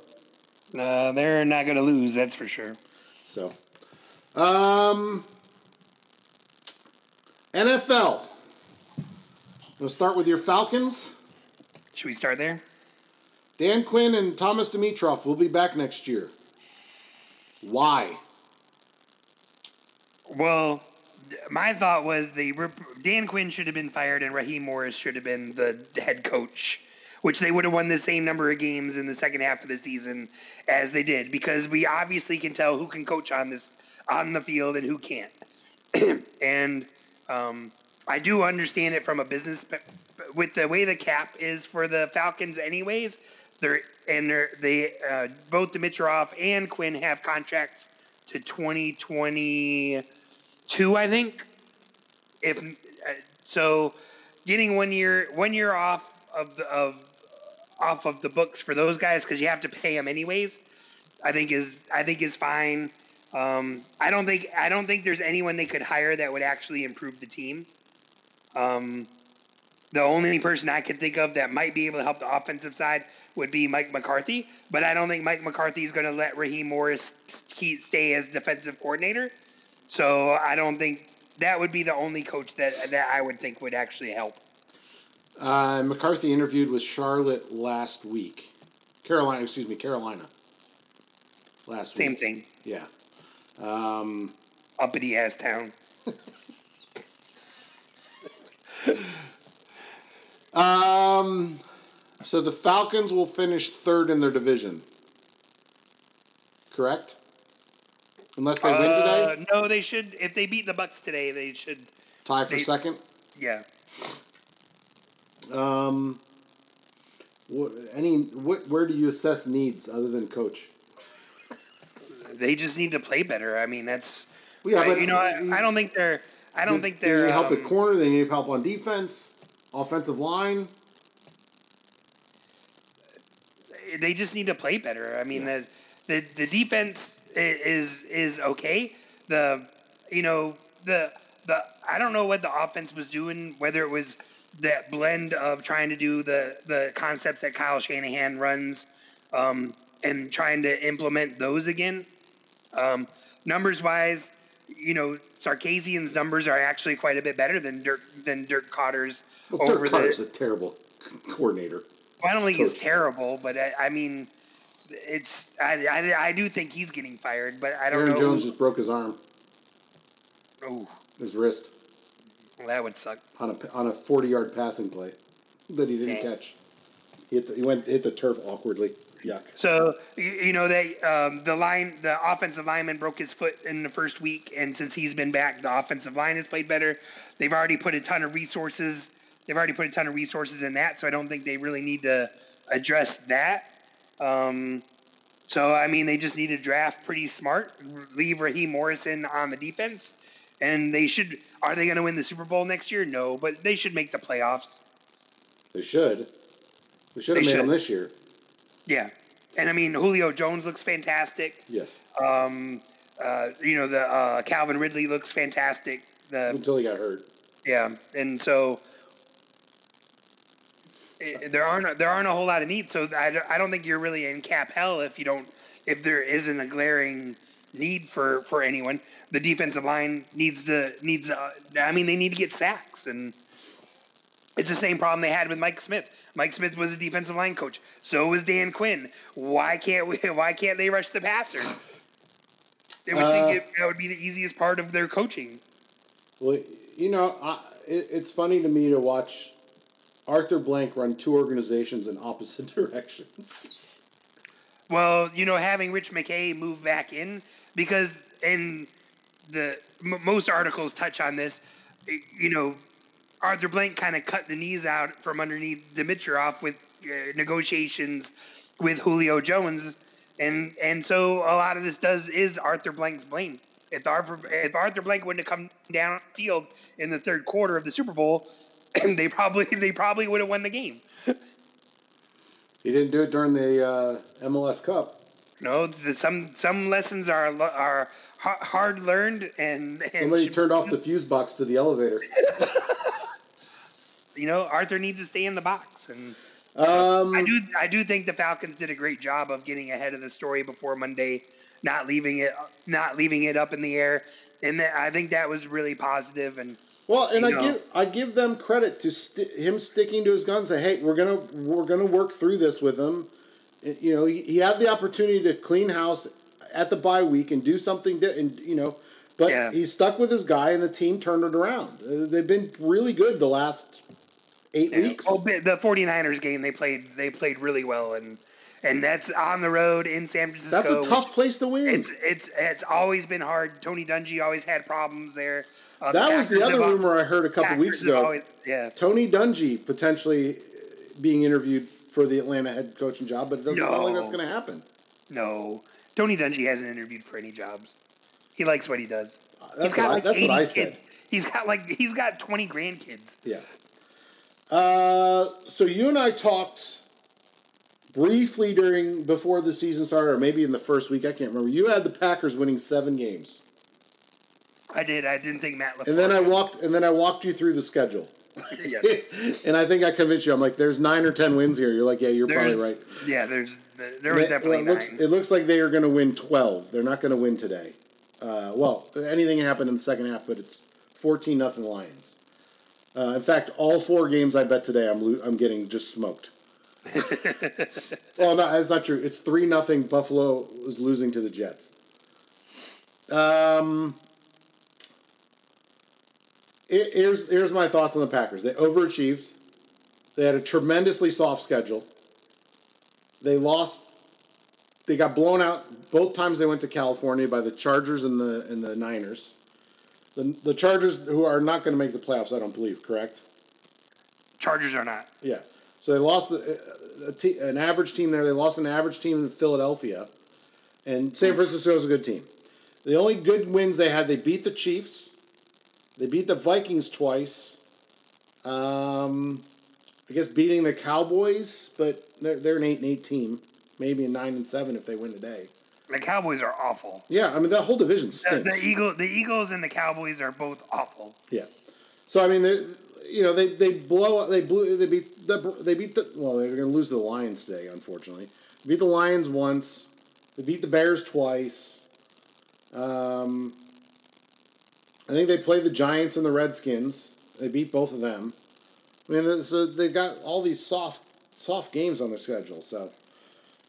They're not going to lose, that's for sure. So, NFL. We'll start with your Falcons. Should we start there? Dan Quinn and Thomas Dimitroff will be back next year. Why? Well, my thought was Dan Quinn should have been fired and Raheem Morris should have been the head coach, which they would have won the same number of games in the second half of the season as they did, because we obviously can tell who can coach on the field and who can't. And I do understand it from a business perspective. With the way the cap is for the Falcons anyways, both Dimitroff and Quinn have contracts to 2022, I think. So getting one year off of the books for those guys because you have to pay them anyways, I think is fine. I don't think there's anyone they could hire that would actually improve the team. The only person I could think of that might be able to help the offensive side would be Mike McCarthy, but I don't think Mike McCarthy is going to let Raheem Morris stay as defensive coordinator. So I don't think that would be the only coach that I would think would actually help. McCarthy interviewed with Charlotte last week. Carolina. Last week. Same thing. Yeah. Uppity ass town. So the Falcons will finish third in their division. Correct? Unless they win today? No, they should. If they beat the Bucks today, they should. Tie for second? Yeah. Where do you assess needs other than coach? They just need to play better. I mean, that's. Yeah, but you know, I don't think they're. I don't think they're. They need help at corner. They need help on defense, offensive line. They just need to play better. I mean, yeah. the defense is okay. The I don't know what the offense was doing. Whether it was that blend of trying to do the concepts that Kyle Shanahan runs, and trying to implement those again. Numbers-wise, you know, Sarkisian's numbers are actually quite a bit better than Dirk Cotter's. Well, Dirk Cotter's a terrible coordinator. Well, I don't think he's terrible, but I mean, it's I do think he's getting fired, but I don't know. Aaron Jones just broke his arm. Oh, his wrist. Well, that would suck. On a 40-yard passing play that he didn't catch. He hit the turf awkwardly. Yuck. So, you know, the offensive lineman broke his foot in the first week, and since he's been back, the offensive line has played better. They've already put a ton of resources. In that, so I don't think they really need to address that. So, I mean, they just need to draft pretty smart, leave Raheem Morrison on the defense, and they should – are they going to win the Super Bowl next year? No, but they should make the playoffs. They should. We should have made them this year. Yeah, and I mean Julio Jones looks fantastic. Yes. You know the Calvin Ridley looks fantastic. Until he got hurt. Yeah, and so there aren't a whole lot of needs. So I don't think you're really in cap hell if there isn't a glaring need for anyone. The defensive line needs to, I mean they need to get sacks and. It's the same problem they had with Mike Smith. Mike Smith was a defensive line coach. So was Dan Quinn. Why can't they rush the passer? They would think that would be the easiest part of their coaching. Well, you know, it's funny to me to watch Arthur Blank run two organizations in opposite directions. Well, you know, having Rich McKay move back in, because in the most articles touch on this, you know, Arthur Blank kind of cut the knees out from underneath Dimitroff with negotiations with Julio Jones, and so a lot of this is Arthur Blank's blame. If Arthur Blank wouldn't have come down field in the third quarter of the Super Bowl, they probably would have won the game. He didn't do it during the MLS Cup. No, some lessons are hard learned, and somebody turned off the fuse box to the elevator. You know, Arthur needs to stay in the box, and I do think the Falcons did a great job of getting ahead of the story before Monday, not leaving it up in the air, and I think that was really positive. And well, and I give them credit to him sticking to his guns. And say, hey, we're gonna work through this with him. You know, he had the opportunity to clean house at the bye week and do something, but he stuck with his guy, and the team turned it around. They've been really good the last 8 weeks. Well, the 49ers game, they played really well, and that's on the road in San Francisco. That's a tough place to win. It's always been hard. Tony Dungy always had problems there. That was the other rumor I heard a couple weeks ago. Tony Dungy potentially being interviewed for the Atlanta head coaching job, but it doesn't sound like that's going to happen. No. Tony Dungy hasn't interviewed for any jobs. He likes what he does. That's what I said. He's got 20 grandkids. Yeah. So you and I talked briefly before the season started, or maybe in the first week, I can't remember. You had the Packers winning 7 games. I did. I didn't think Matt LaFleur. And then I walked you through the schedule. Yes. And I think I convinced you. I'm like, there's 9 or 10 wins here. You're like, yeah, you're probably right. Yeah, there was definitely 9. It looks like they are going to win 12. They're not going to win today. Well, anything happened in the second half, but it's 14-0 Lions. In fact, all 4 games I bet today, I'm getting just smoked. Well, no, that's not true. It's 3-0. Buffalo is losing to the Jets. Here's my thoughts on the Packers. They overachieved. They had a tremendously soft schedule. They lost. They got blown out both times they went to California by the Chargers and the Niners. The Chargers, who are not going to make the playoffs, I don't believe, correct? Chargers are not. Yeah. So they lost an average team there. They lost an average team in Philadelphia. And San Francisco is a good team. The only good wins they had, they beat the Chiefs. They beat the Vikings twice. I guess beating the Cowboys, but they're an 8-8 team. Maybe a 9-7 if they win today. The Cowboys are awful. Yeah, I mean, that whole division stinks. The Eagles and the Cowboys are both awful. Yeah. So, I mean, they're going to lose to the Lions today, unfortunately. They beat the Lions once. They beat the Bears twice. I think they played the Giants and the Redskins. They beat both of them. I mean, so they've got all these soft games on their schedule. So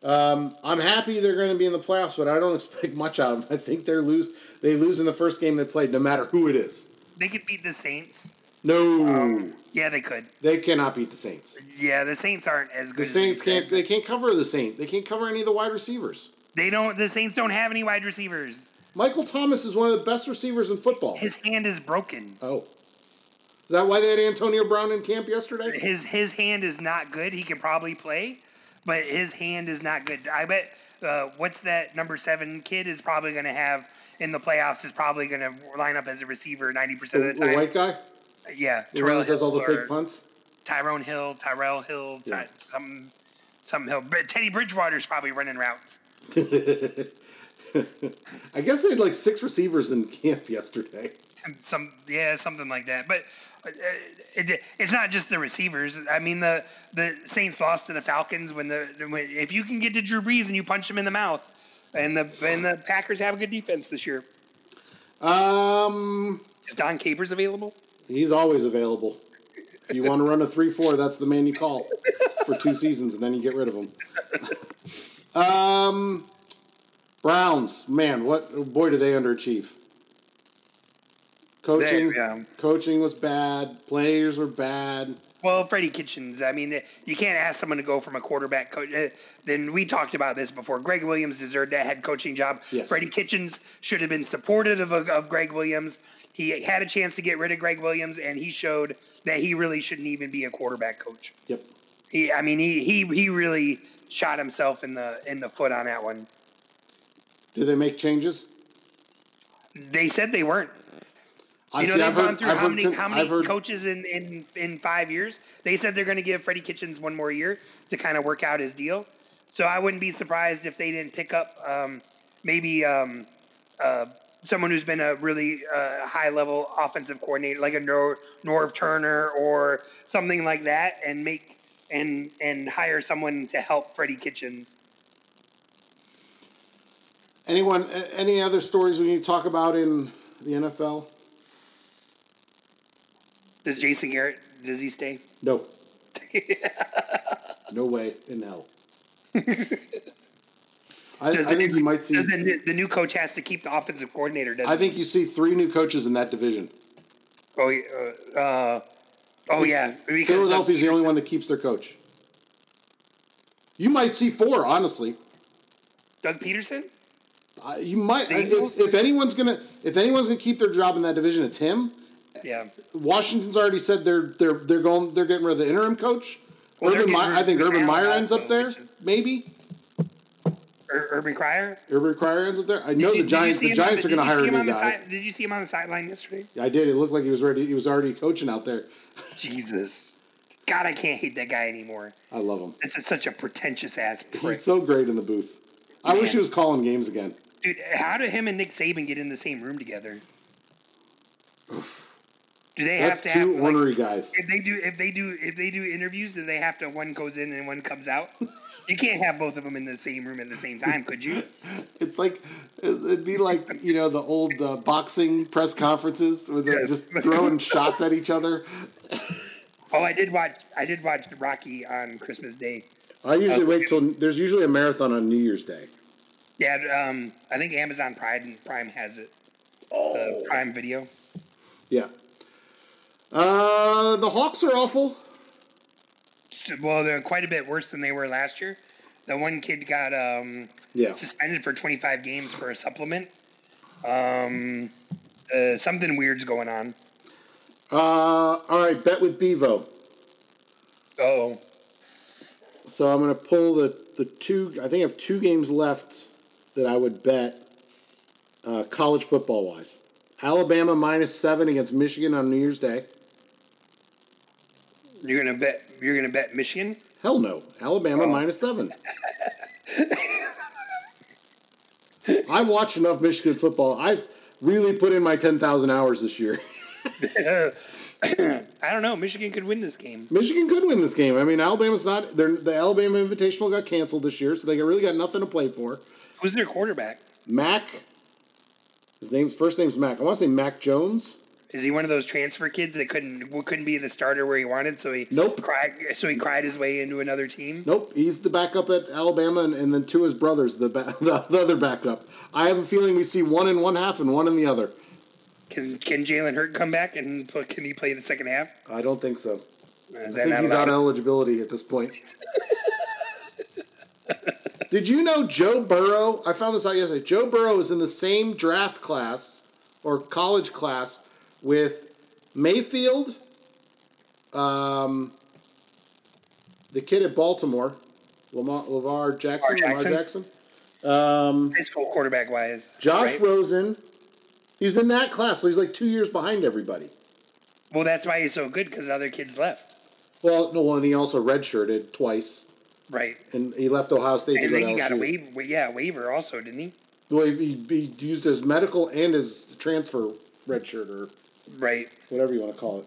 I'm happy they're going to be in the playoffs, but I don't expect much out of them. I think they lose in the first game they played, no matter who it is. They could beat the Saints. No. Yeah, they could. They cannot beat the Saints. Yeah, the Saints aren't as good. The Saints can't. They can't cover the Saints. They can't cover any of the wide receivers. They don't. The Saints don't have any wide receivers. Michael Thomas is one of the best receivers in football. His hand is broken. Oh. Is that why they had Antonio Brown in camp yesterday? His hand is not good. He can probably play, but his hand is not good. I bet what's that number 7 kid is probably going to have in the playoffs is probably going to line up as a receiver 90% of the time. The white guy? Yeah. Terrell Hill has all the fake punts? Tyrell Hill, yeah. Some Hill. Teddy Bridgewater's probably running routes. I guess they had like 6 receivers in camp yesterday. Something like that. But it's not just the receivers. I mean, the Saints lost to the Falcons when if you can get to Drew Brees and you punch him in the mouth, and the Packers have a good defense this year. Is Don Capers available? He's always available. If you want to run a 3-4, that's the man you call for 2 seasons, and then you get rid of him. Browns, man, boy, did they underachieve. Coaching was bad. Players were bad. Well, Freddie Kitchens. I mean, you can't ask someone to go from a quarterback coach. Then we talked about this before. Greg Williams deserved that head coaching job. Yes. Freddie Kitchens should have been supportive of Greg Williams. He had a chance to get rid of Greg Williams, and he showed that he really shouldn't even be a quarterback coach. Yep. He really shot himself in the foot on that one. Did they make changes? They said they weren't. I've heard coaches in 5 years. They said they're going to give Freddie Kitchens one more year to kind of work out his deal. So I wouldn't be surprised if they didn't pick up maybe someone who's been a really high-level offensive coordinator, like a Norv Turner or something like that, and hire someone to help Freddie Kitchens. Anyone? Any other stories we need to talk about in the NFL? Does Jason Garrett? Does he stay? No. No way in hell. I think the new coach has to keep the offensive coordinator. I think you see 3 new coaches in that division. Oh yeah. Philadelphia's the only one that keeps their coach. You might see 4, honestly. Doug Peterson. If anyone's gonna keep their job in that division, it's him. Yeah. Washington's already said they're getting rid of the interim coach. Well, Urban Meyer ends up there, maybe. Urban Cryer ends up there. I know the Giants. The Giants are going to hire a new guy. Did you see him on the sideline yesterday? Yeah, I did. It looked like he was already coaching out there. Jesus. God, I can't hate that guy anymore. I love him. It's such a pretentious ass prick. He's so great in the booth. I wish he was calling games again. Dude, how did him and Nick Saban get in the same room together? Do they have to have two ornery guys? If they do interviews, do they have to one goes in and one comes out? You can't have both of them in the same room at the same time, could you? It's like, it'd be like, you know, the old boxing press conferences where they're just throwing shots at each other. Oh, I did watch Rocky on Christmas Day. I usually wait till there's usually a marathon on New Year's Day. Yeah, I think Amazon Prime has it. Oh, Prime Video. Yeah. The Hawks are awful. Well, they're quite a bit worse than they were last year. The one kid got suspended for 25 games for a supplement. Something weird's going on. All right, bet with Bevo. Oh. So I'm going to pull the two. I think I have two games left that I would bet college football-wise. Alabama -7 against Michigan on New Year's Day. You're gonna bet Michigan? Hell no. Alabama -7. I watched enough Michigan football. I really put in my 10,000 hours this year. I don't know. Michigan could win this game. I mean, Alabama's not. The Alabama Invitational got canceled this year, so they really got nothing to play for. Who's their quarterback? Mac. His first name's Mac. I want to say Mac Jones. Is he one of those transfer kids that couldn't be the starter where he wanted, so he cried his way into another team? Nope. He's the backup at Alabama, and then Tua's brothers, the other backup. I have a feeling we see one in one half and one in the other. Can Jalen Hurd come back and can he play the second half? I don't think so. I think he's out of eligibility at this point. Did you know Joe Burrow? I found this out yesterday. Joe Burrow is in the same draft class or college class with Mayfield, the kid at Baltimore, Lamar Jackson. High school quarterback wise. Josh Rosen. He's in that class, so he's like 2 years behind everybody. Well, that's why he's so good, because other kids left. Well, no, and he also redshirted twice. Right. And he left Ohio State to go to LSU. I think he got a waiver also, didn't he? Well, he used his medical and his transfer redshirt, or right, whatever you want to call it.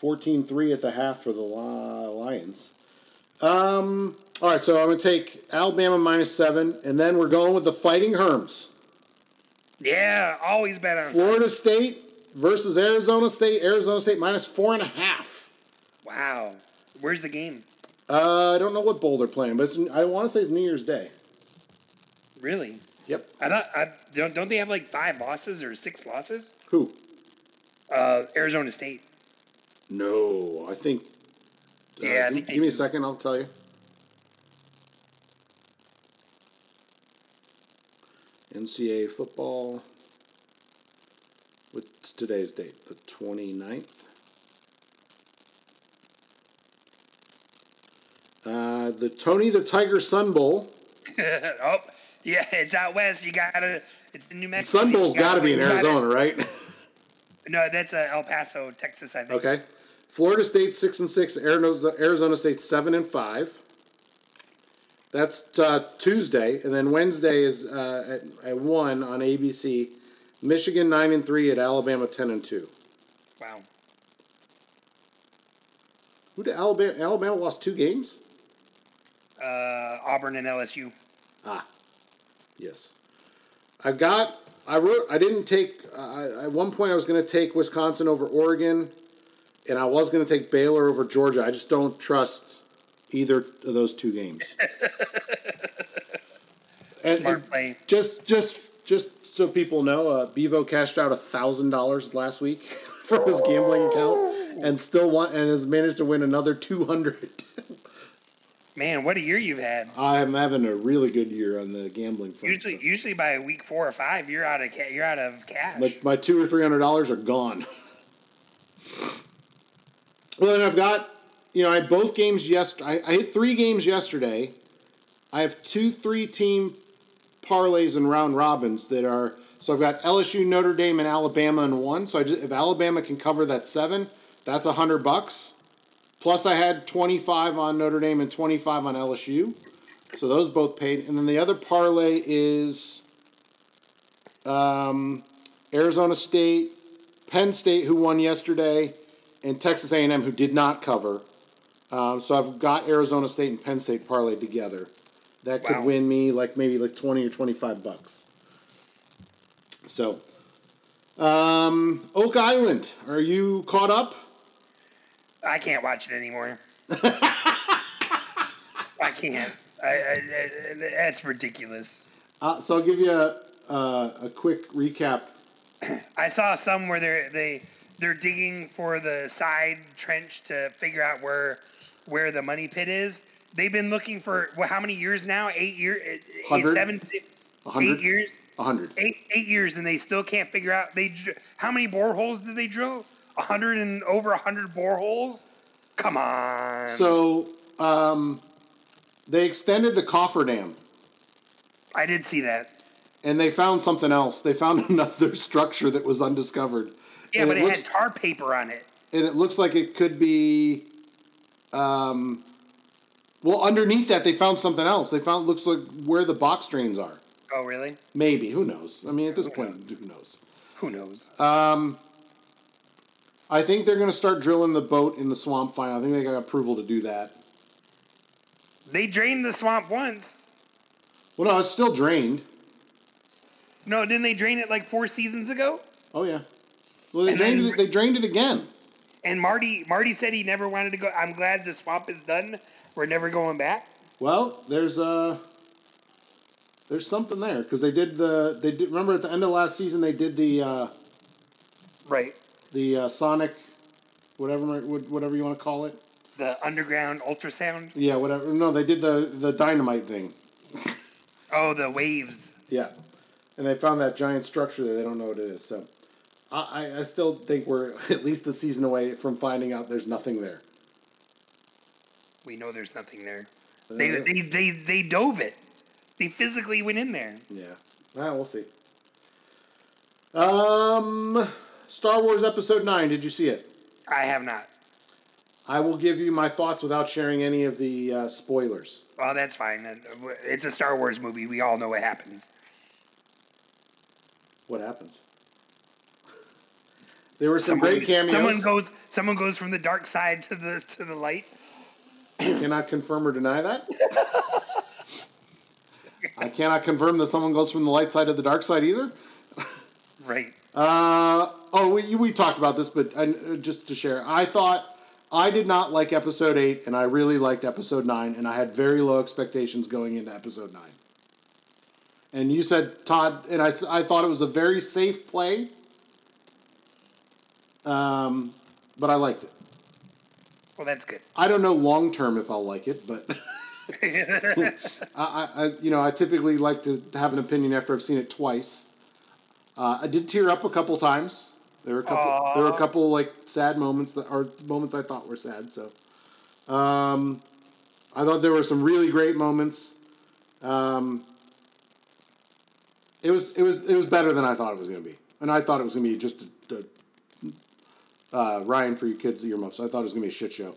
14-3 at the half for the Lions. All right, so I'm going to take Alabama -7, and then we're going with the Fighting Herms. Yeah, always bet on Florida State versus Arizona State. Arizona State -4.5. Wow. Where's the game? I don't know what bowl they're playing, but I want to say it's New Year's Day. Really? Yep. Don't they have like 5 losses or 6 losses? Who? Arizona State. No, I think. Yeah, I think give me a second. I'll tell you. NCAA football. What's today's date? The 29th. The Tony the Tiger Sun Bowl. Oh, yeah, it's out west. It's in New Mexico. The Sun Bowl's got to be in Arizona, right? No, that's El Paso, Texas, I think. Okay. Florida State 6-6. Arizona State 7-5. That's Tuesday, and then Wednesday is at 1 on ABC. Michigan 9-3 at Alabama 10-2. Wow. Who did Alabama lost 2 games? Auburn and LSU. Ah, yes. At one point I was going to take Wisconsin over Oregon, and I was going to take Baylor over Georgia. I just don't trust either of those 2 games. Smart play. Just so people know, Bevo cashed out $1,000 last week from his gambling account, and has managed to win another $200. Man, what a year you've had! I'm having a really good year on the gambling front. Usually by week 4 or 5, you're out of cash. Like my $200 or $300 are gone. Well, then I've got. I had both games yesterday. I hit 3 games yesterday. I have 2 3-team parlays and round robins that are So I've got LSU, Notre Dame, and Alabama in one. So I just, if Alabama can cover that seven, that's $100. Plus I had 25 on Notre Dame and 25 on LSU. So those both paid. And then the other parlay is Arizona State, Penn State, who won yesterday, and Texas A&M, who did not cover. So I've got Arizona State and Penn State parlayed together. That could win me like maybe like $20 or $25. So, Oak Island, are you caught up? I can't watch it anymore. I can't. I that's ridiculous. So I'll give you a quick recap. I saw some where they're digging for the side trench to figure out where the money pit is. They've been looking for how many years now? 8 years? 8 years? 100. Eight years, and they still can't figure out. How many boreholes did they drill? 100 and over 100 boreholes? Come on. So they extended the cofferdam. I did see that. And they found something else. They found another structure that was undiscovered. Yeah, and but it had tar paper on it. And it looks like it could be... well, underneath that, they found something else. They found, looks like, where the box drains are. Oh, really? Maybe. Who knows? I mean, at this point, who knows? Who knows? I think they're going to start drilling the boat in the swamp final. I think they got approval to do that. They drained the swamp once. Well, no, it's still drained. No, didn't they drain it like 4 seasons ago? Oh, yeah. Well, they drained it again. And Marty said he never wanted to go. I'm glad the swamp is done. We're never going back. Well, there's something there because they did. Remember at the end of last season they did the Sonic, whatever you want to call it, the underground ultrasound. Yeah, whatever. No, they did the dynamite thing. Oh, the waves. Yeah, and they found that giant structure that they don't know what it is. So, I still think we're at least a season away from finding out there's nothing there. We know there's nothing there. They dove it. They physically went in there. Yeah. We'll see. Star Wars Episode 9, did you see it? I have not. I will give you my thoughts without sharing any of the spoilers. Well, that's fine. It's a Star Wars movie. We all know what happens. What happens? There were some great cameos. Someone goes from the dark side to the light. You cannot confirm or deny that? I cannot confirm that someone goes from the light side to the dark side either. Right. We talked about this, but just to share, I thought I did not like Episode 8, and I really liked Episode 9, and I had very low expectations going into Episode 9. And you said, Todd, and I thought it was a very safe play, but I liked it. Well, that's good. I don't know long term if I'll like it, but I typically like to have an opinion after I've seen it twice. I did tear up a couple times. There were a couple like sad moments moments I thought were sad. So, I thought there were some really great moments. It was better than I thought it was going to be, and I thought it was going to be just a Ryan, for you kids, earmuffs. I thought it was going to be a shit show.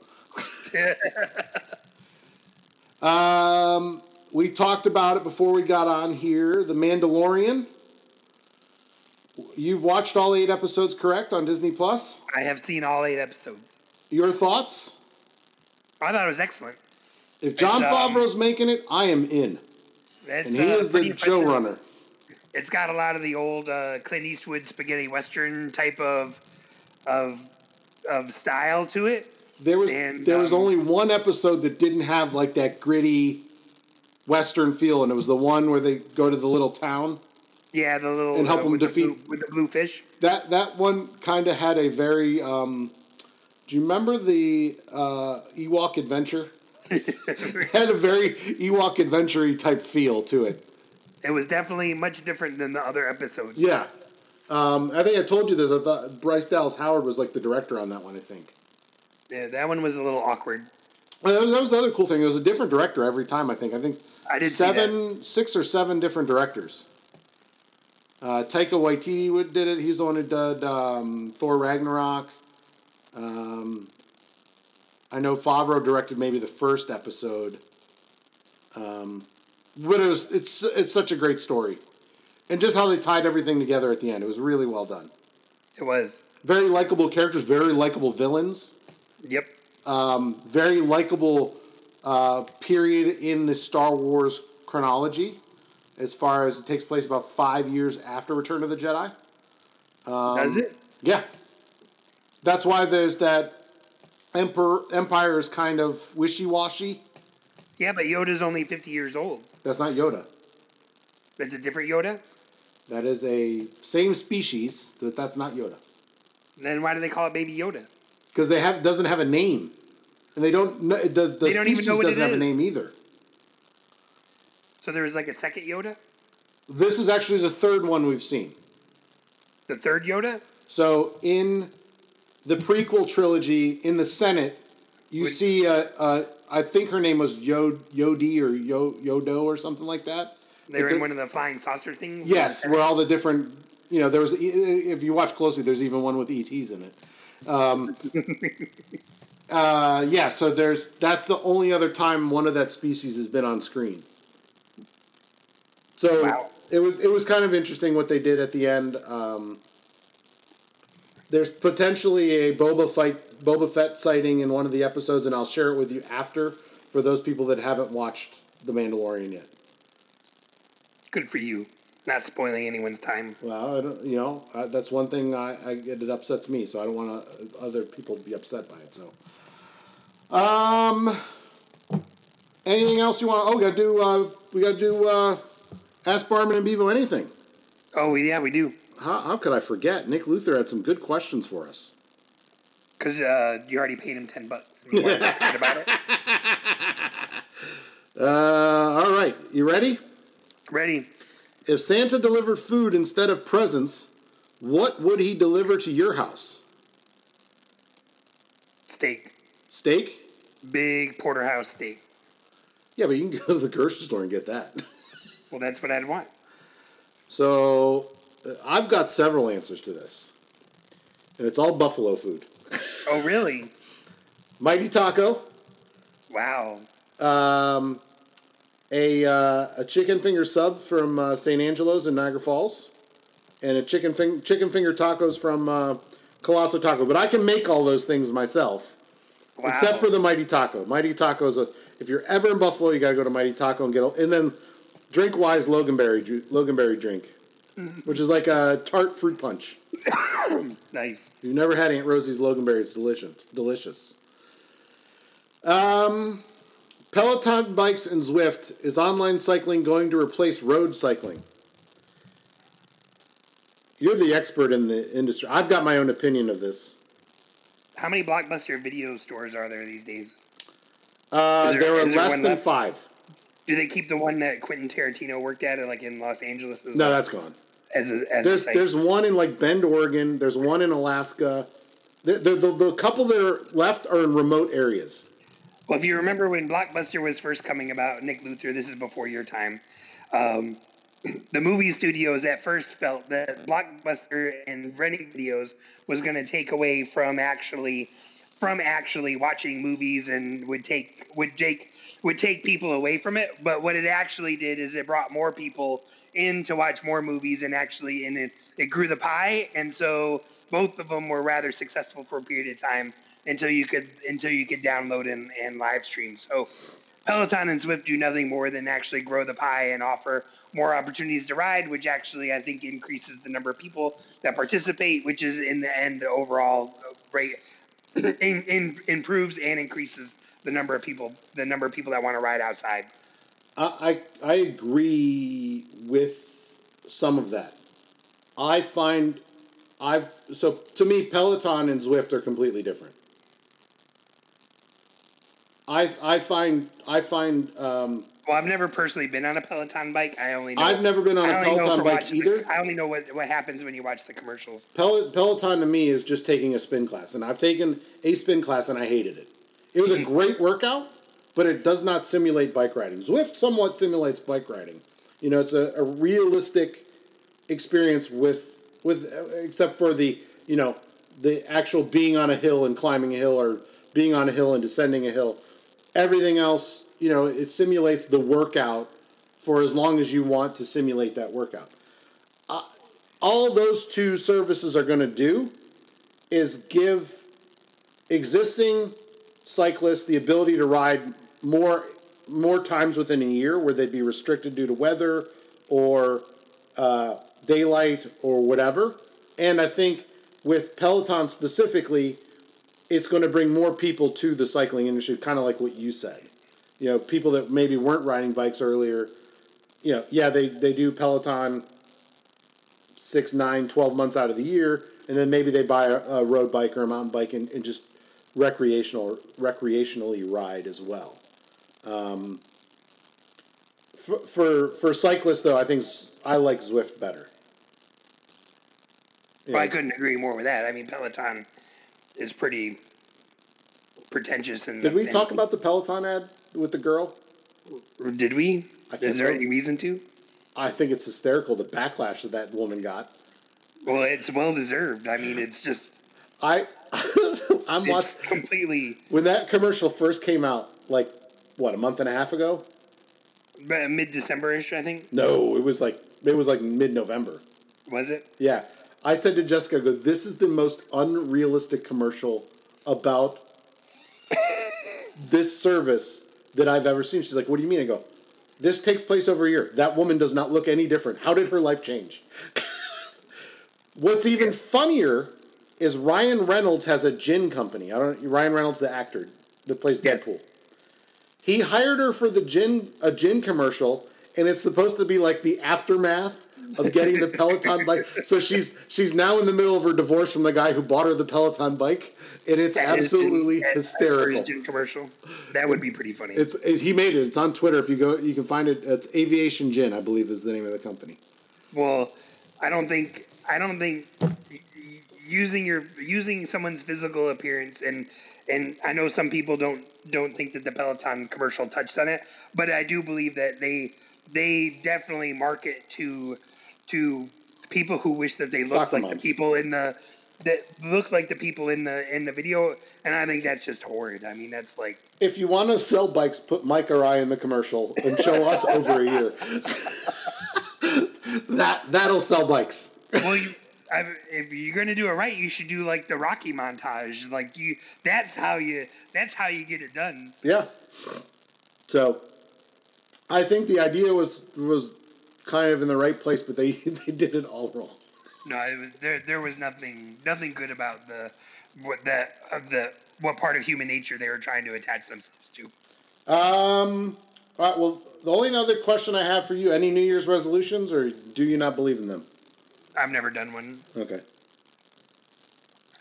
We talked about it before we got on here. The Mandalorian. You've watched all 8 episodes, correct, on Disney Plus? I have seen all 8 episodes. Your thoughts? I thought it was excellent. If Jon Favreau's making it, I am in. And he is the showrunner. It's got a lot of the old Clint Eastwood spaghetti western type of style to it. There was only one episode that didn't have like that gritty western feel, and it was the one where they go to the little town. Yeah, the little and help them defeat with the blue fish. That one kind of had a very. Do you remember the Ewok Adventure? It had a very Ewok Adventure-y type feel to it. It was definitely much different than the other episodes. Yeah. I think I told you this. I thought Bryce Dallas Howard was like the director on that one, I think. Yeah, that one was a little awkward. Well, that was the other cool thing. It was a different director every time, I think. I did 6 or 7 different directors. Taika Waititi did it. He's the one who did Thor Ragnarok. I know Favreau directed maybe the first episode. But it was, it's such a great story. And just how they tied everything together at the end. It was really well done. It was. Very likable characters, very likable villains. Yep. Very likable period in the Star Wars chronology, as far as it takes place about 5 years after Return of the Jedi. Does it? Yeah. That's why there's that Empire is kind of wishy-washy. Yeah, but Yoda's only 50 years old. That's not Yoda. That's a different Yoda? That is a same species, but that's not Yoda. Then why do they call it Baby Yoda? Because they have doesn't have a name, and they don't. The they don't species even know what doesn't it have is. A name either. So there was like a second Yoda? This is actually the third one we've seen. The third Yoda? So in the prequel trilogy, in the Senate, you see, I think her name was Yodi or Yodo or something like that. They were in one of the flying saucer things? Yes, where all the different, you know, there was, if you watch closely, there's even one with ETs in it. Yeah, so that's the only other time one of that species has been on screen. So wow. It was kind of interesting what they did at the end. There's potentially a Boba Fett sighting in one of the episodes, and I'll share it with you after for those people that haven't watched The Mandalorian yet. Good for you, not spoiling anyone's time. Well, I don't, you know, that's one thing it upsets me, so I don't want other people to be upset by it. So, anything else you want? Oh, we gotta do. Ask Barman and Bevo anything. Oh, yeah, we do. How could I forget? Nick Luther had some good questions for us. Because you already paid him $10. You weren't talking about it. All right. You ready? Ready. If Santa delivered food instead of presents, what would he deliver to your house? Steak. Steak? Big porterhouse steak. Yeah, but you can go to the grocery store and get that. Well, that's what I'd want. So, I've got several answers to this. And it's all buffalo food. Oh, really? Mighty Taco. Wow. A chicken finger sub from St. Angelo's in Niagara Falls. And a chicken finger tacos from Colosso Taco. But I can make all those things myself. Wow. Except for the Mighty Taco. Mighty Taco is if you're ever in Buffalo, you got to go to Mighty Taco and then... Drink Wise Loganberry drink, which is like a tart fruit punch. Nice. If you've never had Aunt Rosie's Loganberry, it's delicious. Peloton bikes and Zwift. Is online cycling going to replace road cycling? You're the expert in the industry. I've got my own opinion of this. How many Blockbuster video stores are there these days? There are less than 5. Do they keep the one that Quentin Tarantino worked at, like in Los Angeles? No, that's gone. There's one in like Bend, Oregon. There's one in Alaska. The couple that are left are in remote areas. Well, if you remember when Blockbuster was first coming about, Nick Luther, this is before your time. The movie studios at first felt that Blockbuster and renting videos was going to take away from actually watching movies and would take people away from it. But what it actually did is it brought more people in to watch more movies and it grew the pie. And so both of them were rather successful for a period of time until you could download and live stream. So Peloton and Zwift do nothing more than actually grow the pie and offer more opportunities to ride, which actually I think increases the number of people that participate, which is in the end the overall rate improves and increases the number of people that want to ride outside. I agree with some of that. To me, Peloton and Zwift are completely different. Well, I've never personally been on a Peloton bike. I've never been on a Peloton bike either. I only know what happens when you watch the commercials. Peloton to me is just taking a spin class, and I've taken a spin class and I hated it. It was a great workout, but it does not simulate bike riding. Zwift somewhat simulates bike riding. You know, it's a realistic experience with except for the, you know, the actual being on a hill and climbing a hill or being on a hill and descending a hill. Everything else, you know, it simulates the workout for as long as you want to simulate that workout. All those two services are going to do is give existing cyclists the ability to ride more times within a year where they'd be restricted due to weather or daylight or whatever. And I think with Peloton specifically, it's going to bring more people to the cycling industry, kind of like what you said. You know, people that maybe weren't riding bikes earlier, you know, yeah, they do Peloton 6, 9, 12 months out of the year, and then maybe they buy a road bike or a mountain bike and just recreationally ride as well. For cyclists, though, I think I like Zwift better. Yeah. Well, I couldn't agree more with that. I mean, Peloton is pretty pretentious. And did we talk about the Peloton ad with the girl? Did we? Is there any reason to? I think it's hysterical, the backlash that that woman got. Well, it's well-deserved. I mean, it's just... I'm watching completely... When that commercial first came out, like, what, a month and a half ago? Mid-December-ish, I think? No, it was like mid-November. Was it? Yeah. I said to Jessica, I go, this is the most unrealistic commercial about this service that I've ever seen. She's like, what do you mean? I go, this takes place over a year. That woman does not look any different. How did her life change? What's even funnier is Ryan Reynolds has a gin company. Ryan Reynolds, the actor that plays Deadpool. He hired her for a gin commercial, and it's supposed to be like the aftermath of getting the Peloton bike. So she's now in the middle of her divorce from the guy who bought her the Peloton bike, and it's absolutely hysterical. His gin commercial. That would be pretty funny. He made it. It's on Twitter. If you go, you can find it. It's Aviation Gin, I believe, is the name of the company. Well, I don't think using someone's physical appearance and I know some people don't think that the Peloton commercial touched on it, but I do believe that they definitely market to people who wish that they looked like the people in the video, and I think that's just horrid. I mean, that's like, if you want to sell bikes, put Mike or I in the commercial and show us over a year. That'll sell bikes. Well, if you're gonna do it right, you should do like the Rocky montage. Like you, that's how you get it done. Yeah. So, I think the idea was kind of in the right place, but they did it all wrong. No, it was, there was nothing good about what part of human nature they were trying to attach themselves to. All right. Well, the only other question I have for you: any New Year's resolutions, or do you not believe in them? I've never done one. Okay.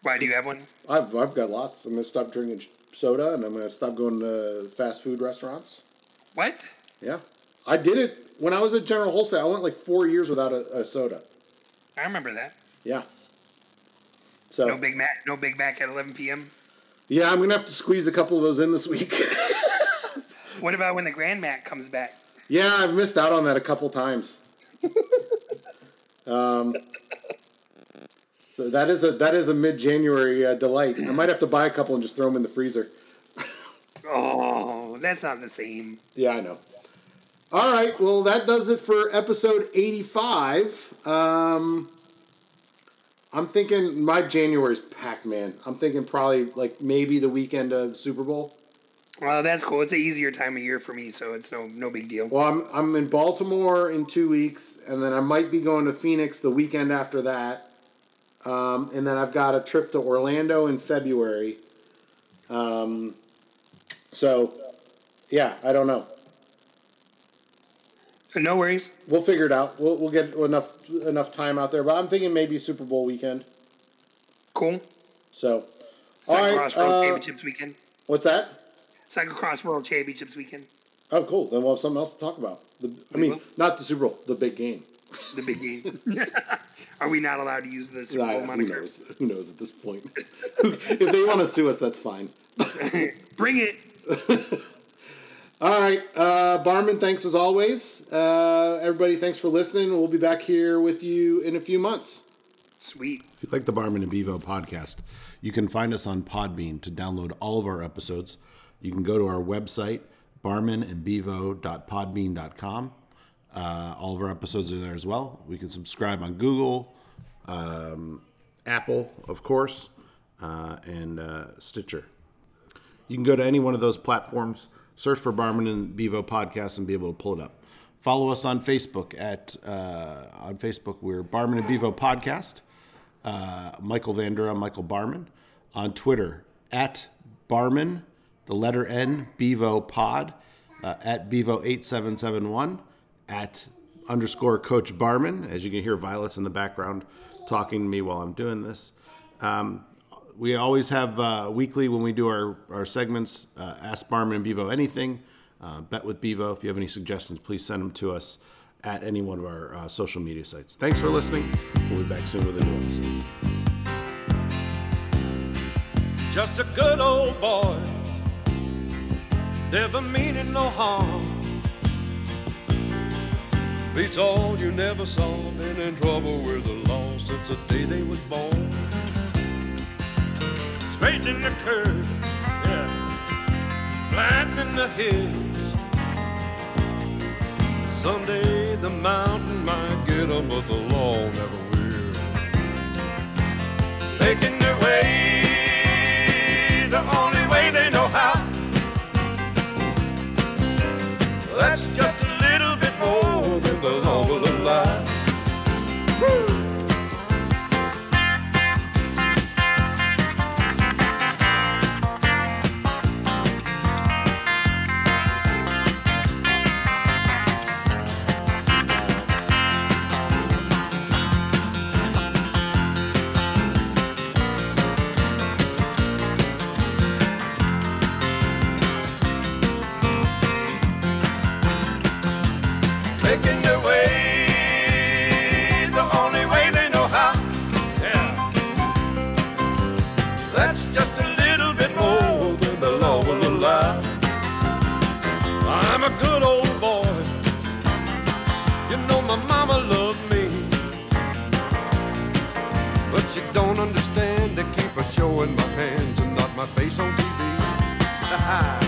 Why, do you have one? I've got lots. I'm going to stop drinking soda, and I'm going to stop going to fast food restaurants. What? Yeah. I did it when I was at General Wholesale. I went like 4 years without a soda. I remember that. Yeah. So No Big Mac at 11 p.m.? Yeah, I'm going to have to squeeze a couple of those in this week. What about when the Grand Mac comes back? Yeah, I've missed out on that a couple times. So that is a mid-January delight. I might have to buy a couple and just throw them in the freezer. Oh, that's not the same. Yeah, I know. All right, well, that does it for episode 85. I'm thinking my January's packed, man. I'm thinking probably like maybe the weekend of the Super Bowl. Well, that's cool. It's an easier time of year for me, so it's no big deal. Well, I'm in Baltimore in 2 weeks, and then I might be going to Phoenix the weekend after that. And then I've got a trip to Orlando in February. So, yeah, I don't know. No worries. We'll figure it out. We'll get enough time out there. But I'm thinking maybe Super Bowl weekend. Cool. So, all right. Crossroads Championships weekend. What's that? Cyclocross World Championships weekend. Oh, cool. Then we'll have something else to talk about. Not the Super Bowl, the big game. The big game. Are we not allowed to use the Super Bowl moniker? Who knows at this point? If they want to sue us, that's fine. Bring it. All right. Barman, thanks as always. Everybody, thanks for listening. We'll be back here with you in a few months. Sweet. If you like the Barman and Bevo podcast, you can find us on Podbean to download all of our episodes. You can go to our website, barmanandbevo.podbean.com. All of our episodes are there as well. We can subscribe on Google, Apple, of course, and Stitcher. You can go to any one of those platforms, search for Barman and Bevo podcast, and be able to pull it up. Follow us on Facebook. On Facebook, we're Barman and Bevo podcast. Michael Vander, I'm Michael Barman. On Twitter, at Barman, the letter N, Bevo pod, at Bevo8771, at _ Coach Barman. As you can hear, Violet's in the background talking to me while I'm doing this. We always have weekly when we do our segments, Ask Barman and Bevo Anything, Bet with Bevo. If you have any suggestions, please send them to us at any one of our social media sites. Thanks for listening. We'll be back soon with a new episode. Just a good old boy, never meaning no harm. Beats all you never saw, been in trouble with the law since the day they was born. Straightening the curves, yeah, flattening the hills. Someday the mountain might get them, but the law never will. Making their way, the only way they know how. That's just a little bit more than the law will allow. Don't understand, they keep a show in my hands and not my face on TV.